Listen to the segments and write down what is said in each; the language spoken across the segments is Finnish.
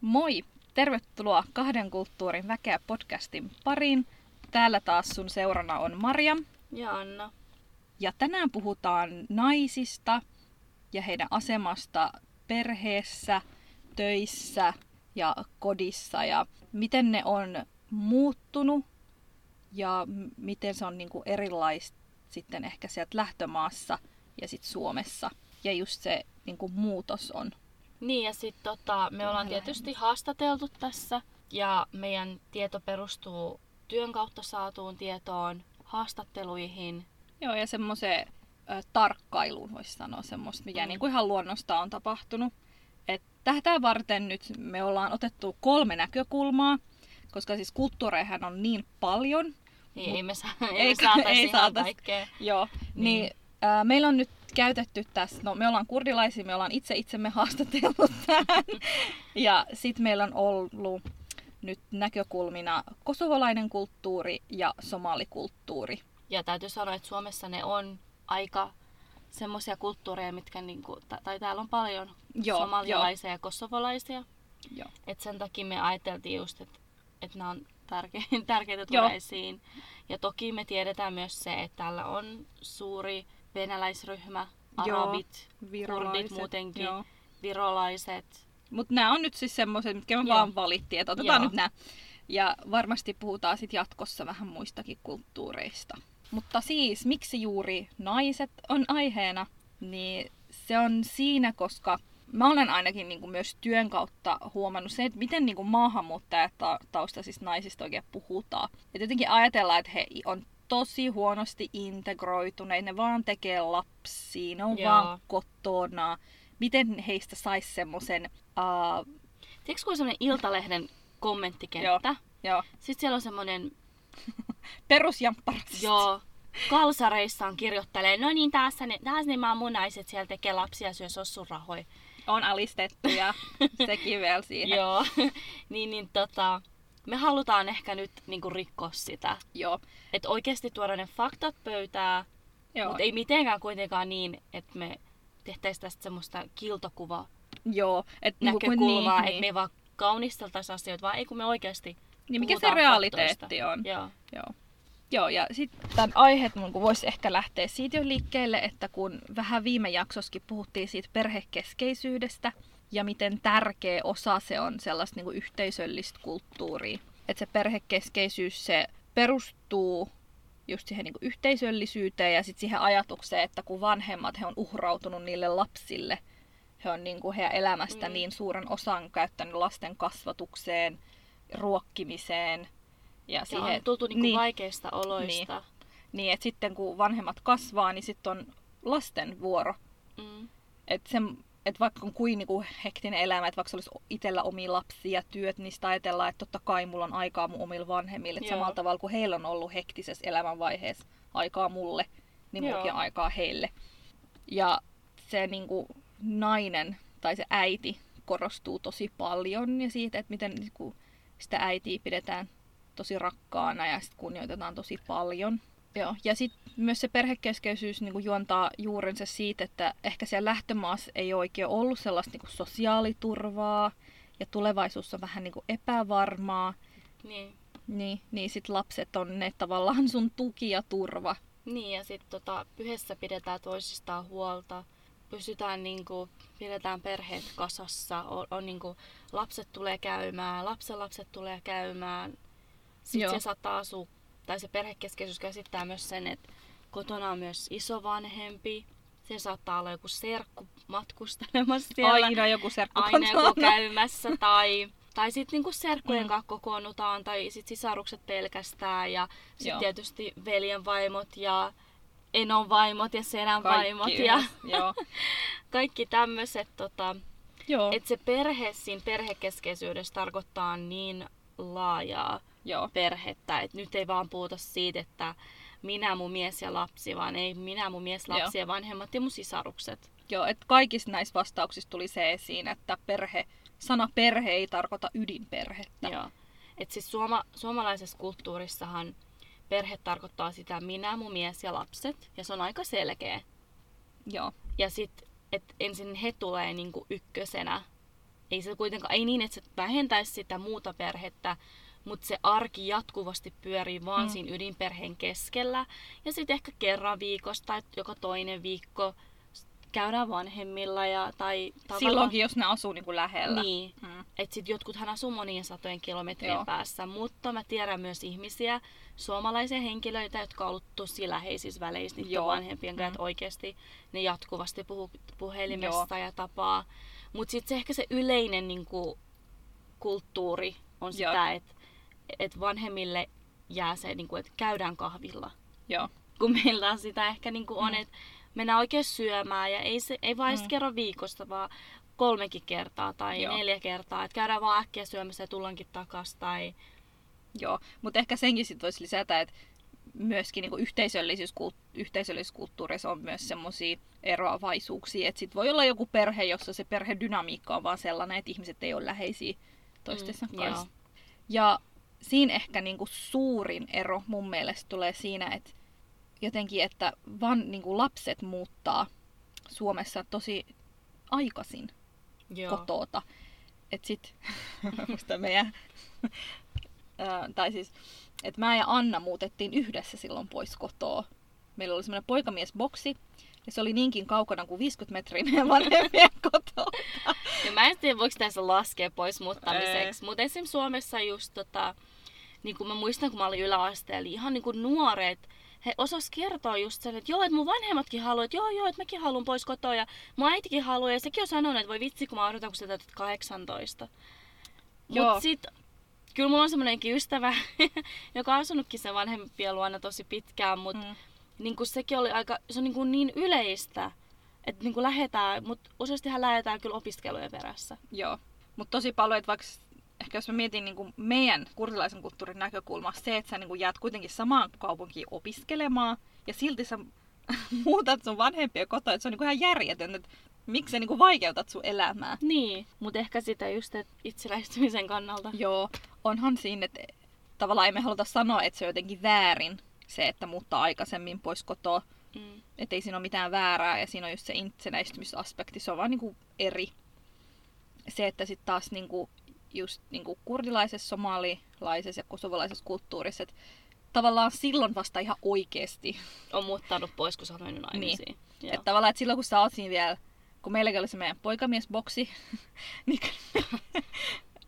Moi! Tervetuloa Kahden kulttuurin väkeä podcastin pariin. Täällä taas sun seurana on Maria. Ja Anna. Ja tänään puhutaan naisista ja heidän asemasta perheessä, töissä ja kodissa. Ja miten ne on muuttunut ja miten se on niinku erilaista sitten ehkä sieltä lähtömaassa ja sitten Suomessa. Ja just se niinku muutos on. Niin, ja sitten me ollaan tietysti haastateltu tässä, ja meidän tieto perustuu työn kautta saatuun tietoon, haastatteluihin. Joo, ja semmoiseen tarkkailuun voisi sanoa, semmoista, mikä niinku ihan luonnosta on tapahtunut. Et tätä varten nyt me ollaan otettu 3 näkökulmaa, koska siis kulttuureihän on niin paljon. Niin, ei me saataisi kaikkea. Joo, niin meillä on nyt käytetty tässä, no me ollaan kurdilaisia, me ollaan itsemme haastatellut tähän. Ja sit meillä on ollut nyt näkökulmina kosovolainen kulttuuri ja somalikulttuuri. Ja täytyy sanoa, että Suomessa ne on aika semmoisia kulttuureja, mitkä niinku, tai täällä on paljon somalilaisia ja kosovolaisia. Joo. Et sen takia me ajateltiin just, että nämä on tärkeitä tulla esiin. Ja toki me tiedetään myös se, että täällä on suuri venäläisryhmä, arabit, kurdit muutenkin, virolaiset. Mutta nämä on nyt siis semmoiset, mitkä me vaan valittiin, että otetaan nyt nämä. Ja varmasti puhutaan sitten jatkossa vähän muistakin kulttuureista. Mutta siis, miksi juuri naiset on aiheena, niin se on siinä, koska mä olen ainakin niinku myös työn kautta huomannut se, että miten niinku maahanmuuttajataustaisista naisista oikein puhutaan. Et jotenkin ajatellaan, että he on tosi huonosti integroituneet, ne vaan tekee lapsia, ne on vaan kotona. Miten heistä saisi semmoisen... Tiedätkö, kun on semmoinen Iltalehden kommenttikenttä? Joo. Sitten siellä on semmoinen... Perusjampparasista. Joo. Kalsareissaan kirjoittelee, no niin, taas ne maamunaiset siellä tekee lapsia, syö sossunrahoja. On alistettu ja sekin vielä siihen. Joo. Me halutaan ehkä nyt niinku rikkoa sitä. Joo. Et oikeesti tuoda ne faktat pöytää, mutta ei mitenkään kuitenkaan niin, että me tehtäis tästä semmoista kiltokuvaa. Joo, et näkökulmaa, että me ei vaan kaunisteltaisi asioita, vaan ei kun me oikeesti niin mikä se realiteetti on. Joo, ja sitten tämän aiheet voisi ehkä lähteä siitä jo liikkeelle, että kun vähän viime jaksossakin puhuttiin siitä perhekeskeisyydestä, ja miten tärkeä osa se on sellaista niin kuin yhteisöllistä kulttuuria. Että se perhekeskeisyys, se perustuu just siihen niin kuin yhteisöllisyyteen ja sit siihen ajatukseen, että kun vanhemmat, he on uhrautunut niille lapsille. He on niin kuin heidän elämästä niin suuren osan käyttänyt lasten kasvatukseen, ruokkimiseen. Ja siihen, on tultu niin kuin vaikeista oloista. Niin, että sitten kun vanhemmat kasvaa, niin sitten on lasten vuoro. Että vaikka on kuin niinku hektinen elämä, että vaikka olisi itsellä omia lapsia ja työt, niin sitä ajatellaan, että totta kai mulla on aikaa mun omilla vanhemmille. Samalla tavalla kuin heillä on ollut hektisessä elämänvaiheessa aikaa mulle, niin mullakin on aikaa heille. Ja se niinku nainen tai se äiti korostuu tosi paljon ja siitä, että miten niinku sitä äitiä pidetään tosi rakkaana ja sit kunnioitetaan tosi paljon. Joo. Ja sitten myös se perhekeskeisyys niinku juontaa juurensa siitä, että ehkä siellä lähtömaassa ei oikein ollut sellaista niinku sosiaaliturvaa ja tulevaisuus on vähän niinku epävarmaa. Niin sitten lapset on ne tavallaan sun tuki ja turva. Niin, ja sitten yhdessä pidetään toisistaan huolta. Pidetään perheet kasassa. On niinku lapset tulee käymään, lapsenlapset tulee käymään. Sitten se saattaa asua. Tai se perhekeskeisyys käsittää myös sen, että kotona on myös isovanhempi. Se saattaa olla joku serkku matkustelemassa siellä. Aina joku serkku käymässä. Tai sitten niinku serkkujen kanssa kokoonnutaan. Tai sitten sisarukset pelkästään. Ja sitten tietysti veljen vaimot ja enon vaimot ja sedän vaimot. Ja kaikki tämmöiset. Että se perhe siinä perhekeskeisyydessä tarkoittaa niin laajaa. Perhettä. Et nyt ei vaan puhuta siitä, että minä, mun mies ja lapsi, vaan ei minä, mun mies, lapsi ja vanhemmat ja mun sisarukset. Joo, että kaikissa näissä vastauksissa tuli se esiin, että sana perhe ei tarkoita ydinperhettä. Joo. Et siis suomalaisessa kulttuurissahan perhe tarkoittaa sitä minä, mun mies ja lapset, ja se on aika selkeä. Joo. Ja sit, et ensin he tulee niinku ykkösenä Ei se kuitenkaan, ei niin, että se vähentäisi sitä muuta perhettä, mutta se arki jatkuvasti pyörii vaan siinä ydinperheen keskellä. Ja sitten ehkä kerran viikossa tai joka toinen viikko käydään vanhemmilla. Silloinkin, jos ne asuu niin kuin lähellä. Niin. Että sitten jotkuthan asuu monien satojen kilometrien päässä. Mutta mä tiedän myös ihmisiä, suomalaisia henkilöitä, jotka on ollut tosi läheisissä väleissä niiden vanhempien kanssa. Oikeasti ne jatkuvasti puhuu puhelimesta ja tapaa. Mutta sitten se ehkä se yleinen niin kuin, kulttuuri on sitä, että et vanhemmille jää se, niin kuin, että käydään kahvilla. Joo. Kun meillä on sitä ehkä niin kuin on, että mennään oikein syömään ja ei vain kerran viikosta, vaan 3 kertaa tai 4 kertaa. Että käydään vaan äkkiä syömässä ja tullaankin takas. Tai... Joo, mutta ehkä senkin sit voisi lisätä, että myöskin niin kuin yhteisöllisyyskulttuurissa on myös semmoisia eroavaisuuksia. Että sit voi olla joku perhe, jossa se perhedynamiikka on vaan sellainen, että ihmiset ei ole läheisiä toistensa kanssa. Ja siinä ehkä niin kuin suurin ero mun mielestä tulee siinä, että jotenkin, että niin kuin lapset muuttaa Suomessa tosi aikaisin kotoota. Että sit, musta meidän... tai siis, että mä ja Anna muutettiin yhdessä silloin pois kotoa. Meillä oli semmoinen poikamiesboksi, ja se oli niinkin kaukana kuin 50 metriä meidän vanhempien kotoa. Ja mä en tiedä, voiko tässä laskea pois muuttamiseksi, mutta esim. Suomessa just niin kuin mä muistan, kun mä olin yläasteella, ihan niin kuin nuoret, he osas kertoa just sen, että joo, että mun vanhemmatkin haluaa, että joo, että mäkin haluan pois kotoa, ja mun äitikin haluaa, ja sekin on sanonut, että voi vitsi, kun mä odotan, kun sä täytät 18. Mut sit, kyllä mulla on semmoinenkin ystävä, joka on asunutkin sen vanhempien luona tosi pitkään, mutta niin sekin oli aika, se on niin yleistä, että niin lähetään, mutta useastihan lähetään kyllä opiskelujen perässä. Joo, mutta tosi paljon, että vaikka ehkä jos mä mietin niin meidän kurdilaisen kulttuurin näkökulmasta se, että sä niin jäät kuitenkin samaan kaupunkiin opiskelemaan ja silti sä muutat sun vanhempien kotoa, että se on niin ihan järjetön, että miksi sä niin vaikeutat sun elämää. Niin, mutta ehkä sitä just itsenäistymisen kannalta. Joo, onhan siinä, että tavallaan emme haluta sanoa, että se on jotenkin väärin se, että muuttaa aikaisemmin pois kotoa. Että ei siinä ole mitään väärää ja siinä on just se itsenäistymisaspekti, se on vaan niin kuin eri. Se, että sitten taas niin kuin just niin kuin kurdilaisessa, somalilaisessa ja kosovolaisessa kulttuurissa, että tavallaan silloin vasta ihan oikeesti on muuttanut pois, kun sä oot mennyt naimisiin. Niin. Että tavallaan, että silloin kun sä oot siinä vielä, kun meilläkin oli se meidän poikamiesboksi,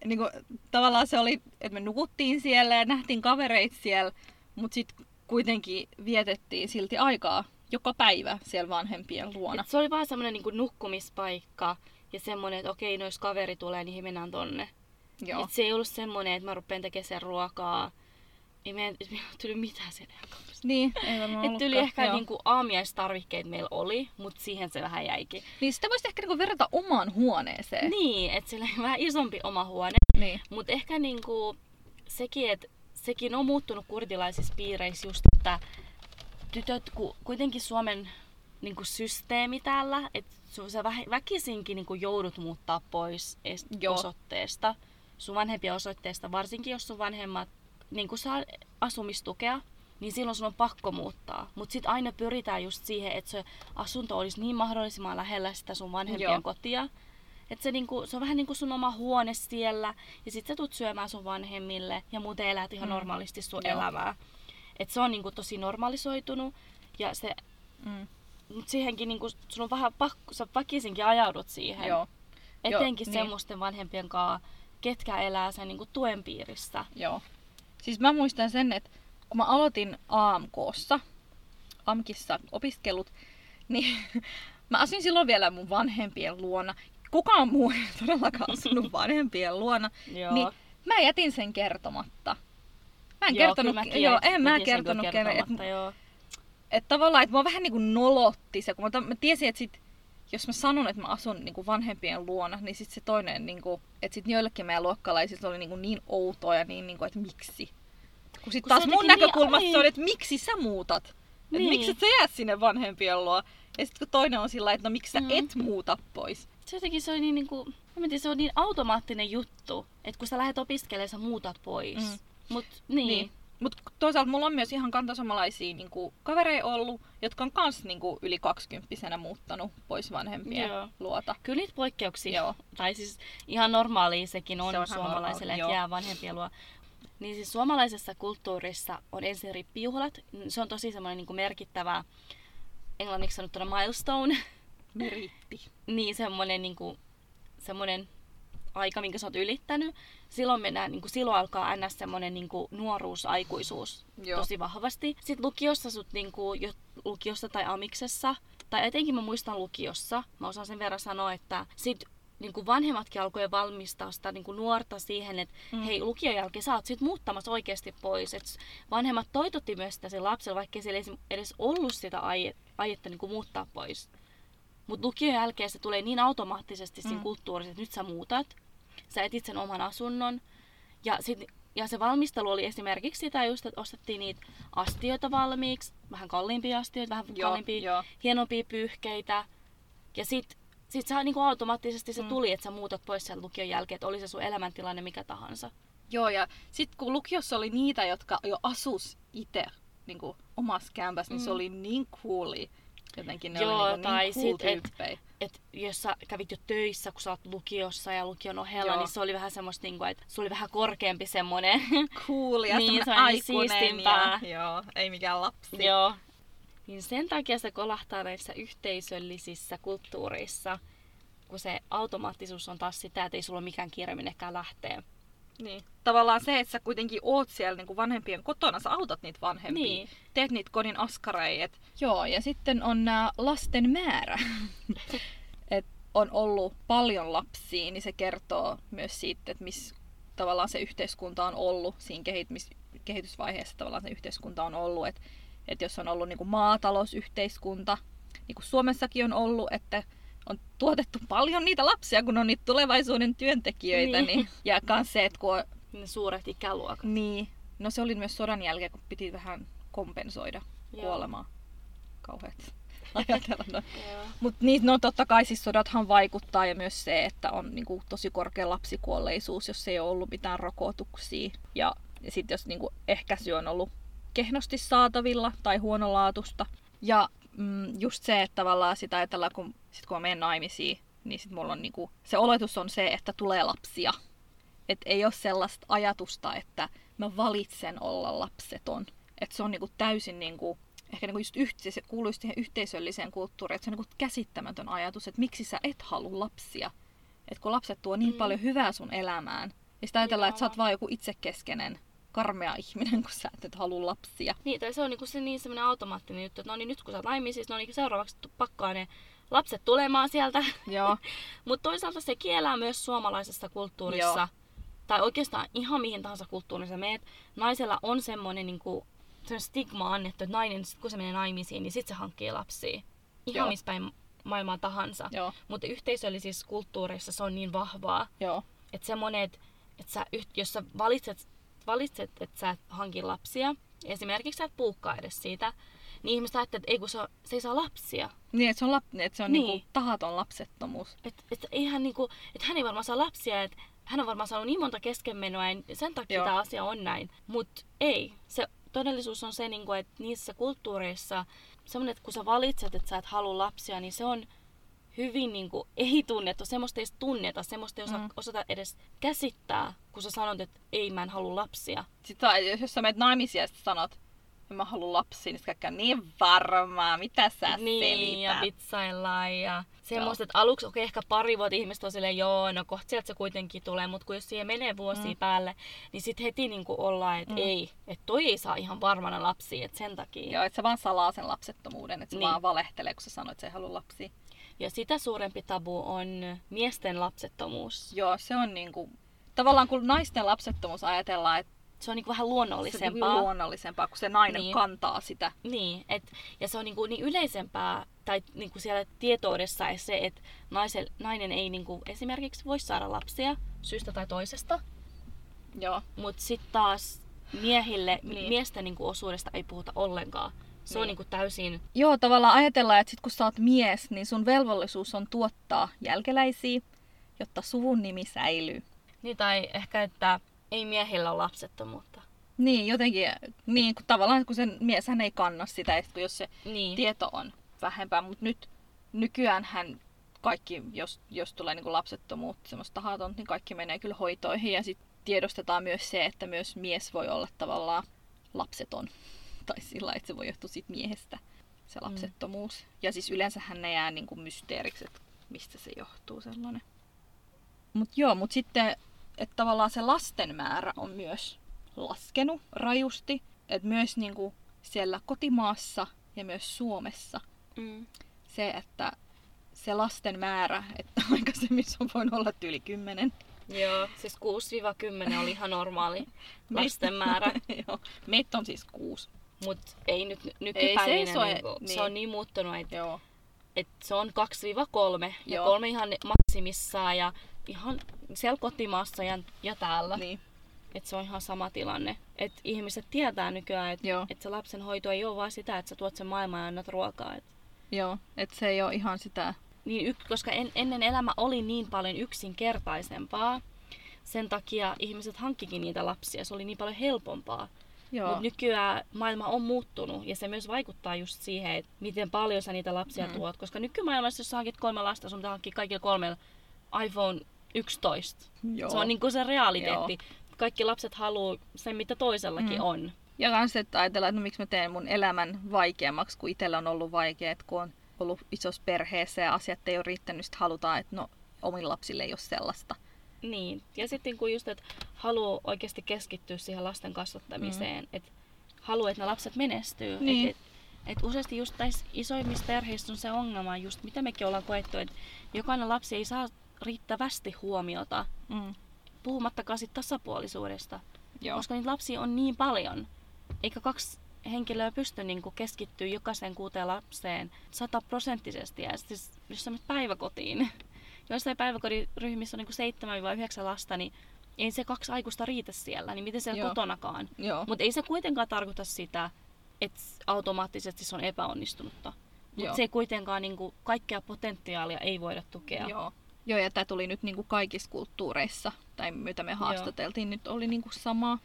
niin kuin, tavallaan se oli, että me nukuttiin siellä ja nähtiin kavereit siellä, mutta sitten kuitenkin vietettiin silti aikaa joka päivä siellä vanhempien luona. Et se oli vaan semmoinen niin kuin nukkumispaikka. Ja semmonen, että okei, no jos kaveri tulee, niin he mennään tonne. Joo. Et se ei ollut semmonen, että mä rupean tekemään sen ruokaa. Ei meidän tuli mitään sen jakamista. Niin, ei varmaan ollutkaan. Tuli ehkä niinku aamiaistarvikkeet meillä oli, mut siihen se vähän jäikin. Niin sitä voisi ehkä niinku verrata omaan huoneeseen. Niin, että sillä on vähän isompi oma huone. Niin. Mut ehkä niinku sekin, että sekin on muuttunut kurdilaisissa piireissä just, että tytöt, kuitenkin Suomen niinku systeemi täällä, että sä väkisinkin niinku joudut muuttaa pois osoitteesta, sun vanhempien osoitteesta, varsinkin jos sun vanhemmat niinku saa asumistukea, niin silloin sun on pakko muuttaa. Mut sit aina pyritään just siihen, että se asunto olisi niin mahdollisimman lähellä sitä sun vanhempien kotia. Että se, niinku, se on vähän niinku sun oma huone siellä, ja sit sä tulet syömään sun vanhemmille, ja muuten elät ihan normaalisti sun elämää. Et se on niinku tosi normalisoitunut, ja se... Mut siihenkin niinku sun on vähän pakko, sä väkisinkin ajaudut siihen. Joo. Etenkin semmoisten vanhempien kanssa, ketkä elää sen niinku tuen piirissä. Joo. Siis mä muistan sen, että kun mä aloitin AMK:ssa, AMKissa opiskelut, niin mä asuin silloin vielä mun vanhempien luona. Kukaan muu ei todellakaan asunut vanhempien luona. Niin mä jätin sen kertomatta. Mä en kertonut, en mä kertonut. Että tavallaan, että mua vähän niinku nolotti se, kun mä tiesin, että sit, jos mä sanon, että mä asun niinku vanhempien luona, niin sit se toinen, niinku, että sit joillekin meidän luokkalaisilla oli niinku niin outoa ja niin, niinku, että miksi. Kun sit kun taas mun näkökulmasta se oli, että miksi sä muutat? Niin. Että miksi et sä jää sinne vanhempien luo? Ja sit kun toinen on sillä, että no miksi sä et muuta pois? Se jotenkin se on niin, niinku, se on niin automaattinen juttu, että kun sä lähdet opiskelemaan, sä muutat pois. Mut niin. Mutta toisaalta mulla on myös ihan kantasomalaisia niinku kavereita ollut, jotka on kans niinku yli 20-vuotiaana muuttanut pois vanhempien luota. Kyllä niitä poikkeuksia. Joo. Tai siis ihan normaalia sekin on suomalaiselle, että jää vanhempien luo. Niin siis suomalaisessa kulttuurissa on ensin rippijuhlat. Se on tosi semmoinen niinku merkittävä, englanniksi sanottuna milestone. Meriitti. Niin semmoinen niinku, semmoinen aika, minkä sä oot ylittänyt. Silloin mennään, niin kuin, silloin alkaa ns. Semmoinen niin kuin nuoruus, aikuisuus tosi vahvasti. Sitten lukiossa, sut, niin kuin, lukiossa tai amiksessa, tai etenkin mä muistan lukiossa, mä osaan sen verran sanoa, että sit niin kuin vanhemmatkin alkoi valmistaa sitä niin kuin nuorta siihen, että hei, lukion jälkeen sä oot sit muuttamassa oikeasti pois. Et vanhemmat toitotti myös sitä sen lapsella, vaikkei siellä ei edes ollut sitä aietta niin kuin muuttaa pois. Mutta lukion jälkeen se tulee niin automaattisesti siinä kulttuurissa, että nyt sä muutat, sä etit sen oman asunnon. Ja se valmistelu oli esimerkiksi sitä just, että ostettiin niitä astioita valmiiksi, vähän kalliimpia astioita, vähän kalliimpia, hienompia pyyhkeitä. Ja sit sä niinku automaattisesti se tuli, että sä muutat pois sen lukion jälkeen, että oli se sun elämäntilanne mikä tahansa. Joo, ja sit kun lukiossa oli niitä, jotka jo asus itse niinku omassa kämpässä, niin se oli niin cooli. Jotenkin ne joo, oli tai niin cool tyyppejä. Et jos sä kävit jo töissä, kun sä oot lukiossa ja lukion ohella, niin se oli vähän semmoista, niin kuin, että se oli vähän korkeampi semmoinen. Cool ja niin, semmoinen aikuinen ja joo, ei mikään lapsi. Joo. Niin sen takia se kolahtaa näissä yhteisöllisissä kulttuureissa, kun se automaattisuus on taas sitä, että ei sulla ole mikään kiire minnekään lähtee. Niin. Tavallaan se, että sä kuitenkin oot siellä niin kuin vanhempien kotona, sä autat niitä vanhempia, niin. Teet niitä kodin askareita. Joo, ja sitten on nää lasten määrä. Et on ollut paljon lapsia, niin se kertoo myös siitä, että missä tavallaan se yhteiskunta on ollut siinä kehitysvaiheessa tavallaan se yhteiskunta on ollut. Et jos on ollut niin kuin maatalousyhteiskunta, niin kuin Suomessakin on ollut, että on tuotettu paljon niitä lapsia, kun on niitä tulevaisuuden työntekijöitä. Niin. Ja kans se, että kun on ne suuret ikäluokat. Niin. No se oli myös sodan jälkeen, kun piti vähän kompensoida kuolemaa. Kauheat ajatella noin. Mut niin, no totta kai siis sodathan vaikuttaa ja myös se, että on niinku tosi korkea lapsikuolleisuus, jos ei ole ollut mitään rokotuksia. Ja sit jos niinku ehkäisy on ollut kehnosti saatavilla tai huonolaatusta. Ja just se, että tavallaan sitä ajatellaan, kun mä menen naimisiin, niin sit mulla on niinku, se oletus on se, että tulee lapsia. Et ei ole sellaista ajatusta, että mä valitsen olla lapseton. Et se on niinku täysin, niinku, ehkä niinku just se kuuluu siihen yhteisölliseen kulttuuriin, että se on niinku käsittämätön ajatus, että miksi sä et halua lapsia. Et kun lapset tuo niin paljon hyvää sun elämään, ja sitä ajatellaan, että sä oot vaan joku itsekeskeinen karmea ihminen, kun sä et halua lapsia. Niin, tai se on niinku se niin semmoinen automaattinen juttu, että no niin nyt kun sä oot naimisissa, no niin seuraavaksi pakkaa ne lapset tulemaan sieltä. Joo. Mutta toisaalta se elää myös suomalaisessa kulttuurissa. Joo. Tai oikeastaan ihan mihin tahansa kulttuurissa meet. Naisella on semmoinen niinku, stigma annettu, että nainen, sit kun se menee naimisiin, niin sit se hankkii lapsia. Ihan missä päin maailmaa tahansa. Mutta yhteisöllisissä kulttuureissa se on niin vahvaa. Että semmoinen, että jos sä valitset, että sä et hankin lapsia, esimerkiksi sä et puukkaa edes siitä, niin ihmiset ajattelee, että ei, kun se ei saa lapsia. Niin, että se on, niin. Niinku tahaton lapsettomuus. Että niinku, et hän ei varmaan saa lapsia, että hän on varmaan saanut niin monta keskenmenoa, ja sen takia tämä asia on näin. Mutta ei. Se todellisuus on se, niinku, että niissä kulttuureissa, semmoinen, että kun sä valitset, että sä et halua lapsia, niin se on hyvin niinku, ei tunnettu, semmoista ei tunneta, semmoista ei osata edes käsittää, kun sä sanot, että ei, mä en halua lapsia. Sitten jos sä menet naimisiin ja sanot, että mä haluan lapsia, niin kaikkea niin varmaa, mitä sä selität. Ja vitsaillaan ja semmoista, että aluksi ehkä pari vuotta ihmiset on silleen, joo, no kohta sieltä se kuitenkin tulee, mutta kun jos siihen menee vuosia päälle, niin sit heti niinku ollaan, että ei, että toi ei saa ihan varmana lapsia, että sen takia. Joo, että se vaan salaa sen lapsettomuuden, että se vaan valehtelee, kun sä sanoit, että sä ei halua lapsia. Ja sitä suurempi tabu on miesten lapsettomuus. Joo, se on niinku, tavallaan kun naisten lapsettomuus ajatellaan, että se on niinku vähän luonnollisempaa. Se on luonnollisempaa, kun se nainen kantaa sitä. Niin, ja se on niinku niin yleisempää, tai niinku siellä tietoudessa se, että nainen ei niinku esimerkiksi voi saada lapsia syystä tai toisesta. Joo. Mut sit taas miehille, miesten niinku osuudesta ei puhuta ollenkaan. Se on niinku täysin. Joo, tavallaan ajatellaan, että sit kun sä oot mies, niin sun velvollisuus on tuottaa jälkeläisiä, jotta suvun nimi säilyy. Niin, tai ehkä, että ei miehillä ole lapsettomuutta. Niin, jotenkin niin, kun tavallaan kun sen mieshän ei kanna sitä, kun jos se niin. tieto on vähempää. Mutta nyt nykyäänhän kaikki, jos tulee niin kuin lapsettomuutta, semmoista tahatonta, niin kaikki menee kyllä hoitoihin. Ja sitten tiedostetaan myös se, että myös mies voi olla tavallaan lapseton. Tai sillä, että se voi johtua siitä miehestä, se lapsettomuus. Mm. Ja siis yleensähän ne jää niin kuin mysteeriksi, että mistä se johtuu sellainen. Mutta sitten, että tavallaan se lasten määrä on myös laskenut rajusti. Että myös niin kuin siellä kotimaassa ja myös Suomessa se, että se lasten määrä, että aikaisemmin se on voinut olla yli 10. Joo, siis 6-10 oli ihan normaali lasten määrä. Joo, meitä on siis 6. Mut ei nyt nykypäivinä, se on niin muuttunut, että se on 2-3. Ja 3 ihan maksimissaan ja ihan siellä kotimaassa ja täällä. Niin. Että se on ihan sama tilanne. Että ihmiset tietää nykyään, että et se lapsen hoito ei ole vaan sitä, että sä tuot sen maailmaan ja annat ruokaa. Joo, että se ei ole ihan sitä. Niin, koska ennen elämä oli niin paljon yksinkertaisempaa, sen takia ihmiset hankkikin niitä lapsia, se oli niin paljon helpompaa. Mutta nykyään maailma on muuttunut ja se myös vaikuttaa just siihen, että miten paljon sä niitä lapsia tuot. Koska nykymaailmassa, jos sä hankit 3 lasta, sun pitää hankkia kaikilla 3 iPhone 11. Joo. Se on niin kuin se realiteetti. Joo. Kaikki lapset haluaa sen, mitä toisellakin on. Ja kans, että ajatellaan, että miksi mä teen mun elämän vaikeammaksi, kun itsellä on ollut vaikea, että kun on ollut isossa perheessä ja asiat ei ole riittänyt, sitten halutaan, että no, omilla lapsille ei ole sellaista. Niin, ja sitten kun just, että haluaa oikeasti keskittyä siihen lasten kasvattamiseen, että haluaa, että ne lapset menestyy. Niin. Et useasti just näissä isoimmissa perheissä on se ongelma, just mitä mekin ollaan koettu, että jokainen lapsi ei saa riittävästi huomiota, puhumattakaan sit tasapuolisuudesta, koska niitä lapsia on niin paljon. Eikä 2 henkilöä pysty niinku keskittyä jokaisen 6 lapseen 100% ja siis, jos sä menet päiväkotiin, joissain päiväkotiryhmissä on niinku 7-9 lasta, niin ei se 2 aikuista riitä siellä, niin miten siellä kotonakaan. Mutta ei se kuitenkaan tarkoita sitä, että automaattisesti se on epäonnistunutta. Mutta se ei kuitenkaan niinku, kaikkea potentiaalia ei voida tukea. Joo, ja tämä tuli nyt niinku kaikissa kulttuureissa, tai mitä me haastateltiin, nyt oli niinku sama.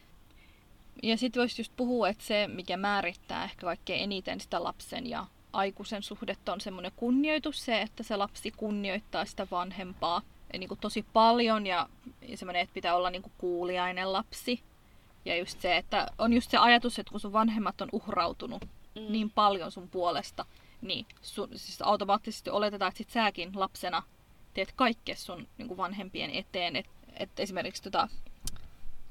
Ja sitten voisi just puhua, että se, mikä määrittää ehkä kaikkein eniten sitä lapsen ja aikuisen suhdetta, on semmoinen kunnioitus, se, että se lapsi kunnioittaa sitä vanhempaa niin kuin tosi paljon ja semmoinen, että pitää olla niin kuin kuuliainen lapsi. Ja just se, että on just se ajatus, että kun sun vanhemmat on uhrautunut niin paljon sun puolesta, niin siis automaattisesti oletetaan, että sit säkin lapsena teet kaikkea sun niin kuin vanhempien eteen. Et esimerkiksi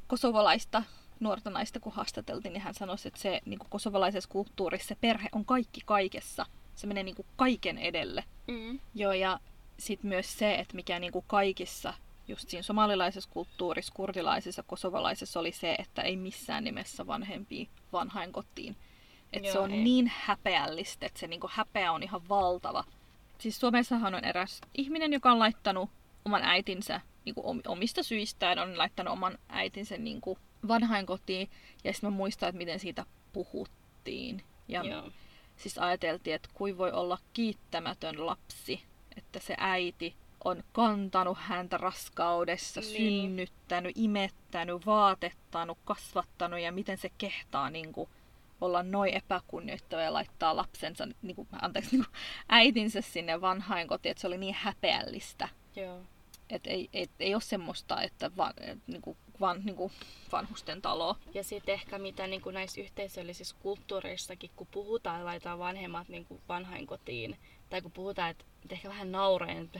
kosovolaista nuorta naista, kun haastateltiin, niin hän sanoi, että se niin kuin kosovalaisessa kulttuurissa se perhe on kaikki kaikessa. Se menee niin kuin kaiken edelle. Joo, ja sitten myös se, että mikä niin kuin kaikissa, just siinä somalilaisessa kulttuurissa, kurdilaisessa, kosovalaisessa oli se, että ei missään nimessä vanhempia vanhainkotiin. Että se on niin häpeällistä, että se niin kuin häpeä on ihan valtava. Siis Suomessahan on eräs ihminen, joka on laittanut oman äitinsä niin kuin omista syistään, on laittanut oman äitinsä niin kuin vanhainkotiin, ja sitten mä muistan, että miten siitä puhuttiin. Ja siis ajateltiin, että kui voi olla kiittämätön lapsi, että se äiti on kantanut häntä raskaudessa, synnyttänyt, imettänyt, vaatettanut, kasvattanut, ja miten se kehtaa niin kuin olla noin epäkunnioittava ja laittaa lapsensa, niin kuin, äitinsä sinne vanhainkotiin, että se oli niin häpeällistä. Joo. Että ei ole semmoista, että vanhusten talo. Ja sitten ehkä mitä niin kuin näissä yhteisöllisissä kulttuureissakin, kun puhutaan ja laitetaan vanhemmat niin kuin vanhainkotiin, tai kun puhutaan, että ehkä vähän naureen,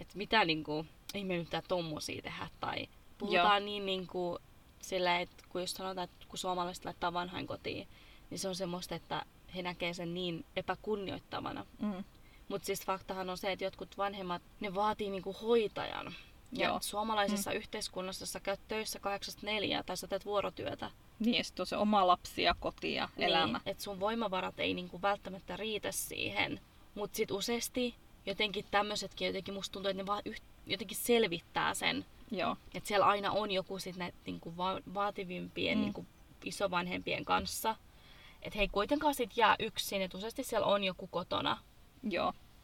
että mitä niin kuin, ei me nyt tommosia tehdä, tai puhutaan niin kuin sillä, että kun jos sanotaan, että kun suomalaiset laittaa vanhainkotiin, niin se on semmoista, että he näkee sen niin epäkunnioittavana. Mutta siis faktahan on se, että jotkut vanhemmat, ne vaatii niinku hoitajan. Ja suomalaisessa yhteiskunnassa sä käyt töissä 8-4 tai sä teet vuorotyötä. Niin, sit on se oma lapsi ja koti ja elämä. Niin, että sun voimavarat ei niinku välttämättä riitä siihen. Mut sit useasti jotenkin tämmösetkin, jotenkin musta tuntuu, että ne vaan jotenkin selvittää sen. Että siellä aina on joku sit näitä niinku vaativimpien niinku isovanhempien kanssa. Että hei, kuitenkaan sit jää yksin, että useasti siellä on joku kotona.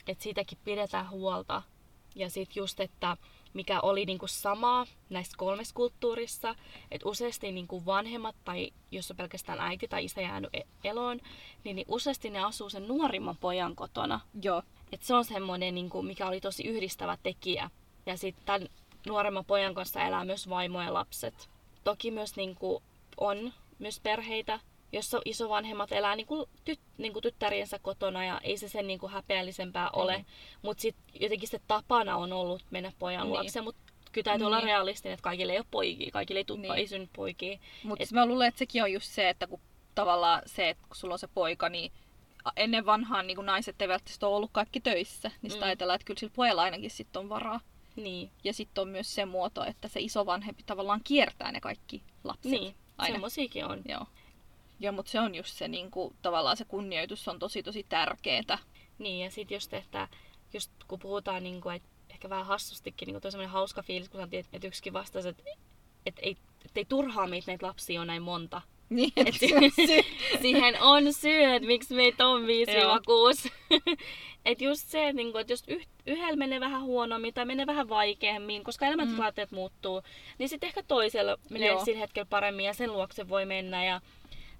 Että siitäkin pidetään huolta. Ja sit just, että mikä oli niin kuin samaa näissä kolmessa kulttuurissa. Että useasti niin kuin vanhemmat, tai jos on pelkästään äiti tai isä jäänyt eloon, niin useasti ne asuu sen nuorimman pojan kotona. Joo. Et se on semmoinen, niin kuin, mikä oli tosi yhdistävä tekijä. Ja sitten tämän nuoremman pojan kanssa elää myös vaimo ja lapset. Toki myös niin kuin, on myös perheitä, jossa isovanhemmat elää niin kuin tyttäriensä kotona ja ei se sen niin kuin häpeällisempää ole. Mutta sitten jotenkin se tapana on ollut mennä pojan luokse. Mut kyllä täytyy olla realistinen, että kaikille ei ole poikia, kaikille ei tuppa, ei synny poikia. Mutta mä luulen, että sekin on just se, että kun tavallaan se, että kun sulla on se poika, niin ennen vanhaan niin naiset ei välttämättä ole ollut kaikki töissä. Niin sitä ajatellaan, että kyllä sillä pojalla ainakin sitten on varaa. Niin. Ja sitten on myös se muoto, että se isovanhempi tavallaan kiertää ne kaikki lapset. Niin, semmosiakin on. Joo. Ja mutta se on just se, niinku, tavallaan se kunnioitus on tosi tosi tärkeetä. Niin, ja sitten just, että just kun puhutaan, niinku, että ehkä vähän hassustikin, niinku, toi semmoinen hauska fiilis, kun sanottiin, että yksikin vastasi, että ei turhaa näitä lapsia on näin monta. Niin, et siihen on syy, että miksi meitä on 5-6. Että just se, niinku, että jos yhdellä menee vähän huonommin tai menee vähän vaikeammin, koska elämäntilanteet muuttuu, niin sitten ehkä toisella menee sillä hetkellä paremmin ja sen luokse voi mennä. Ja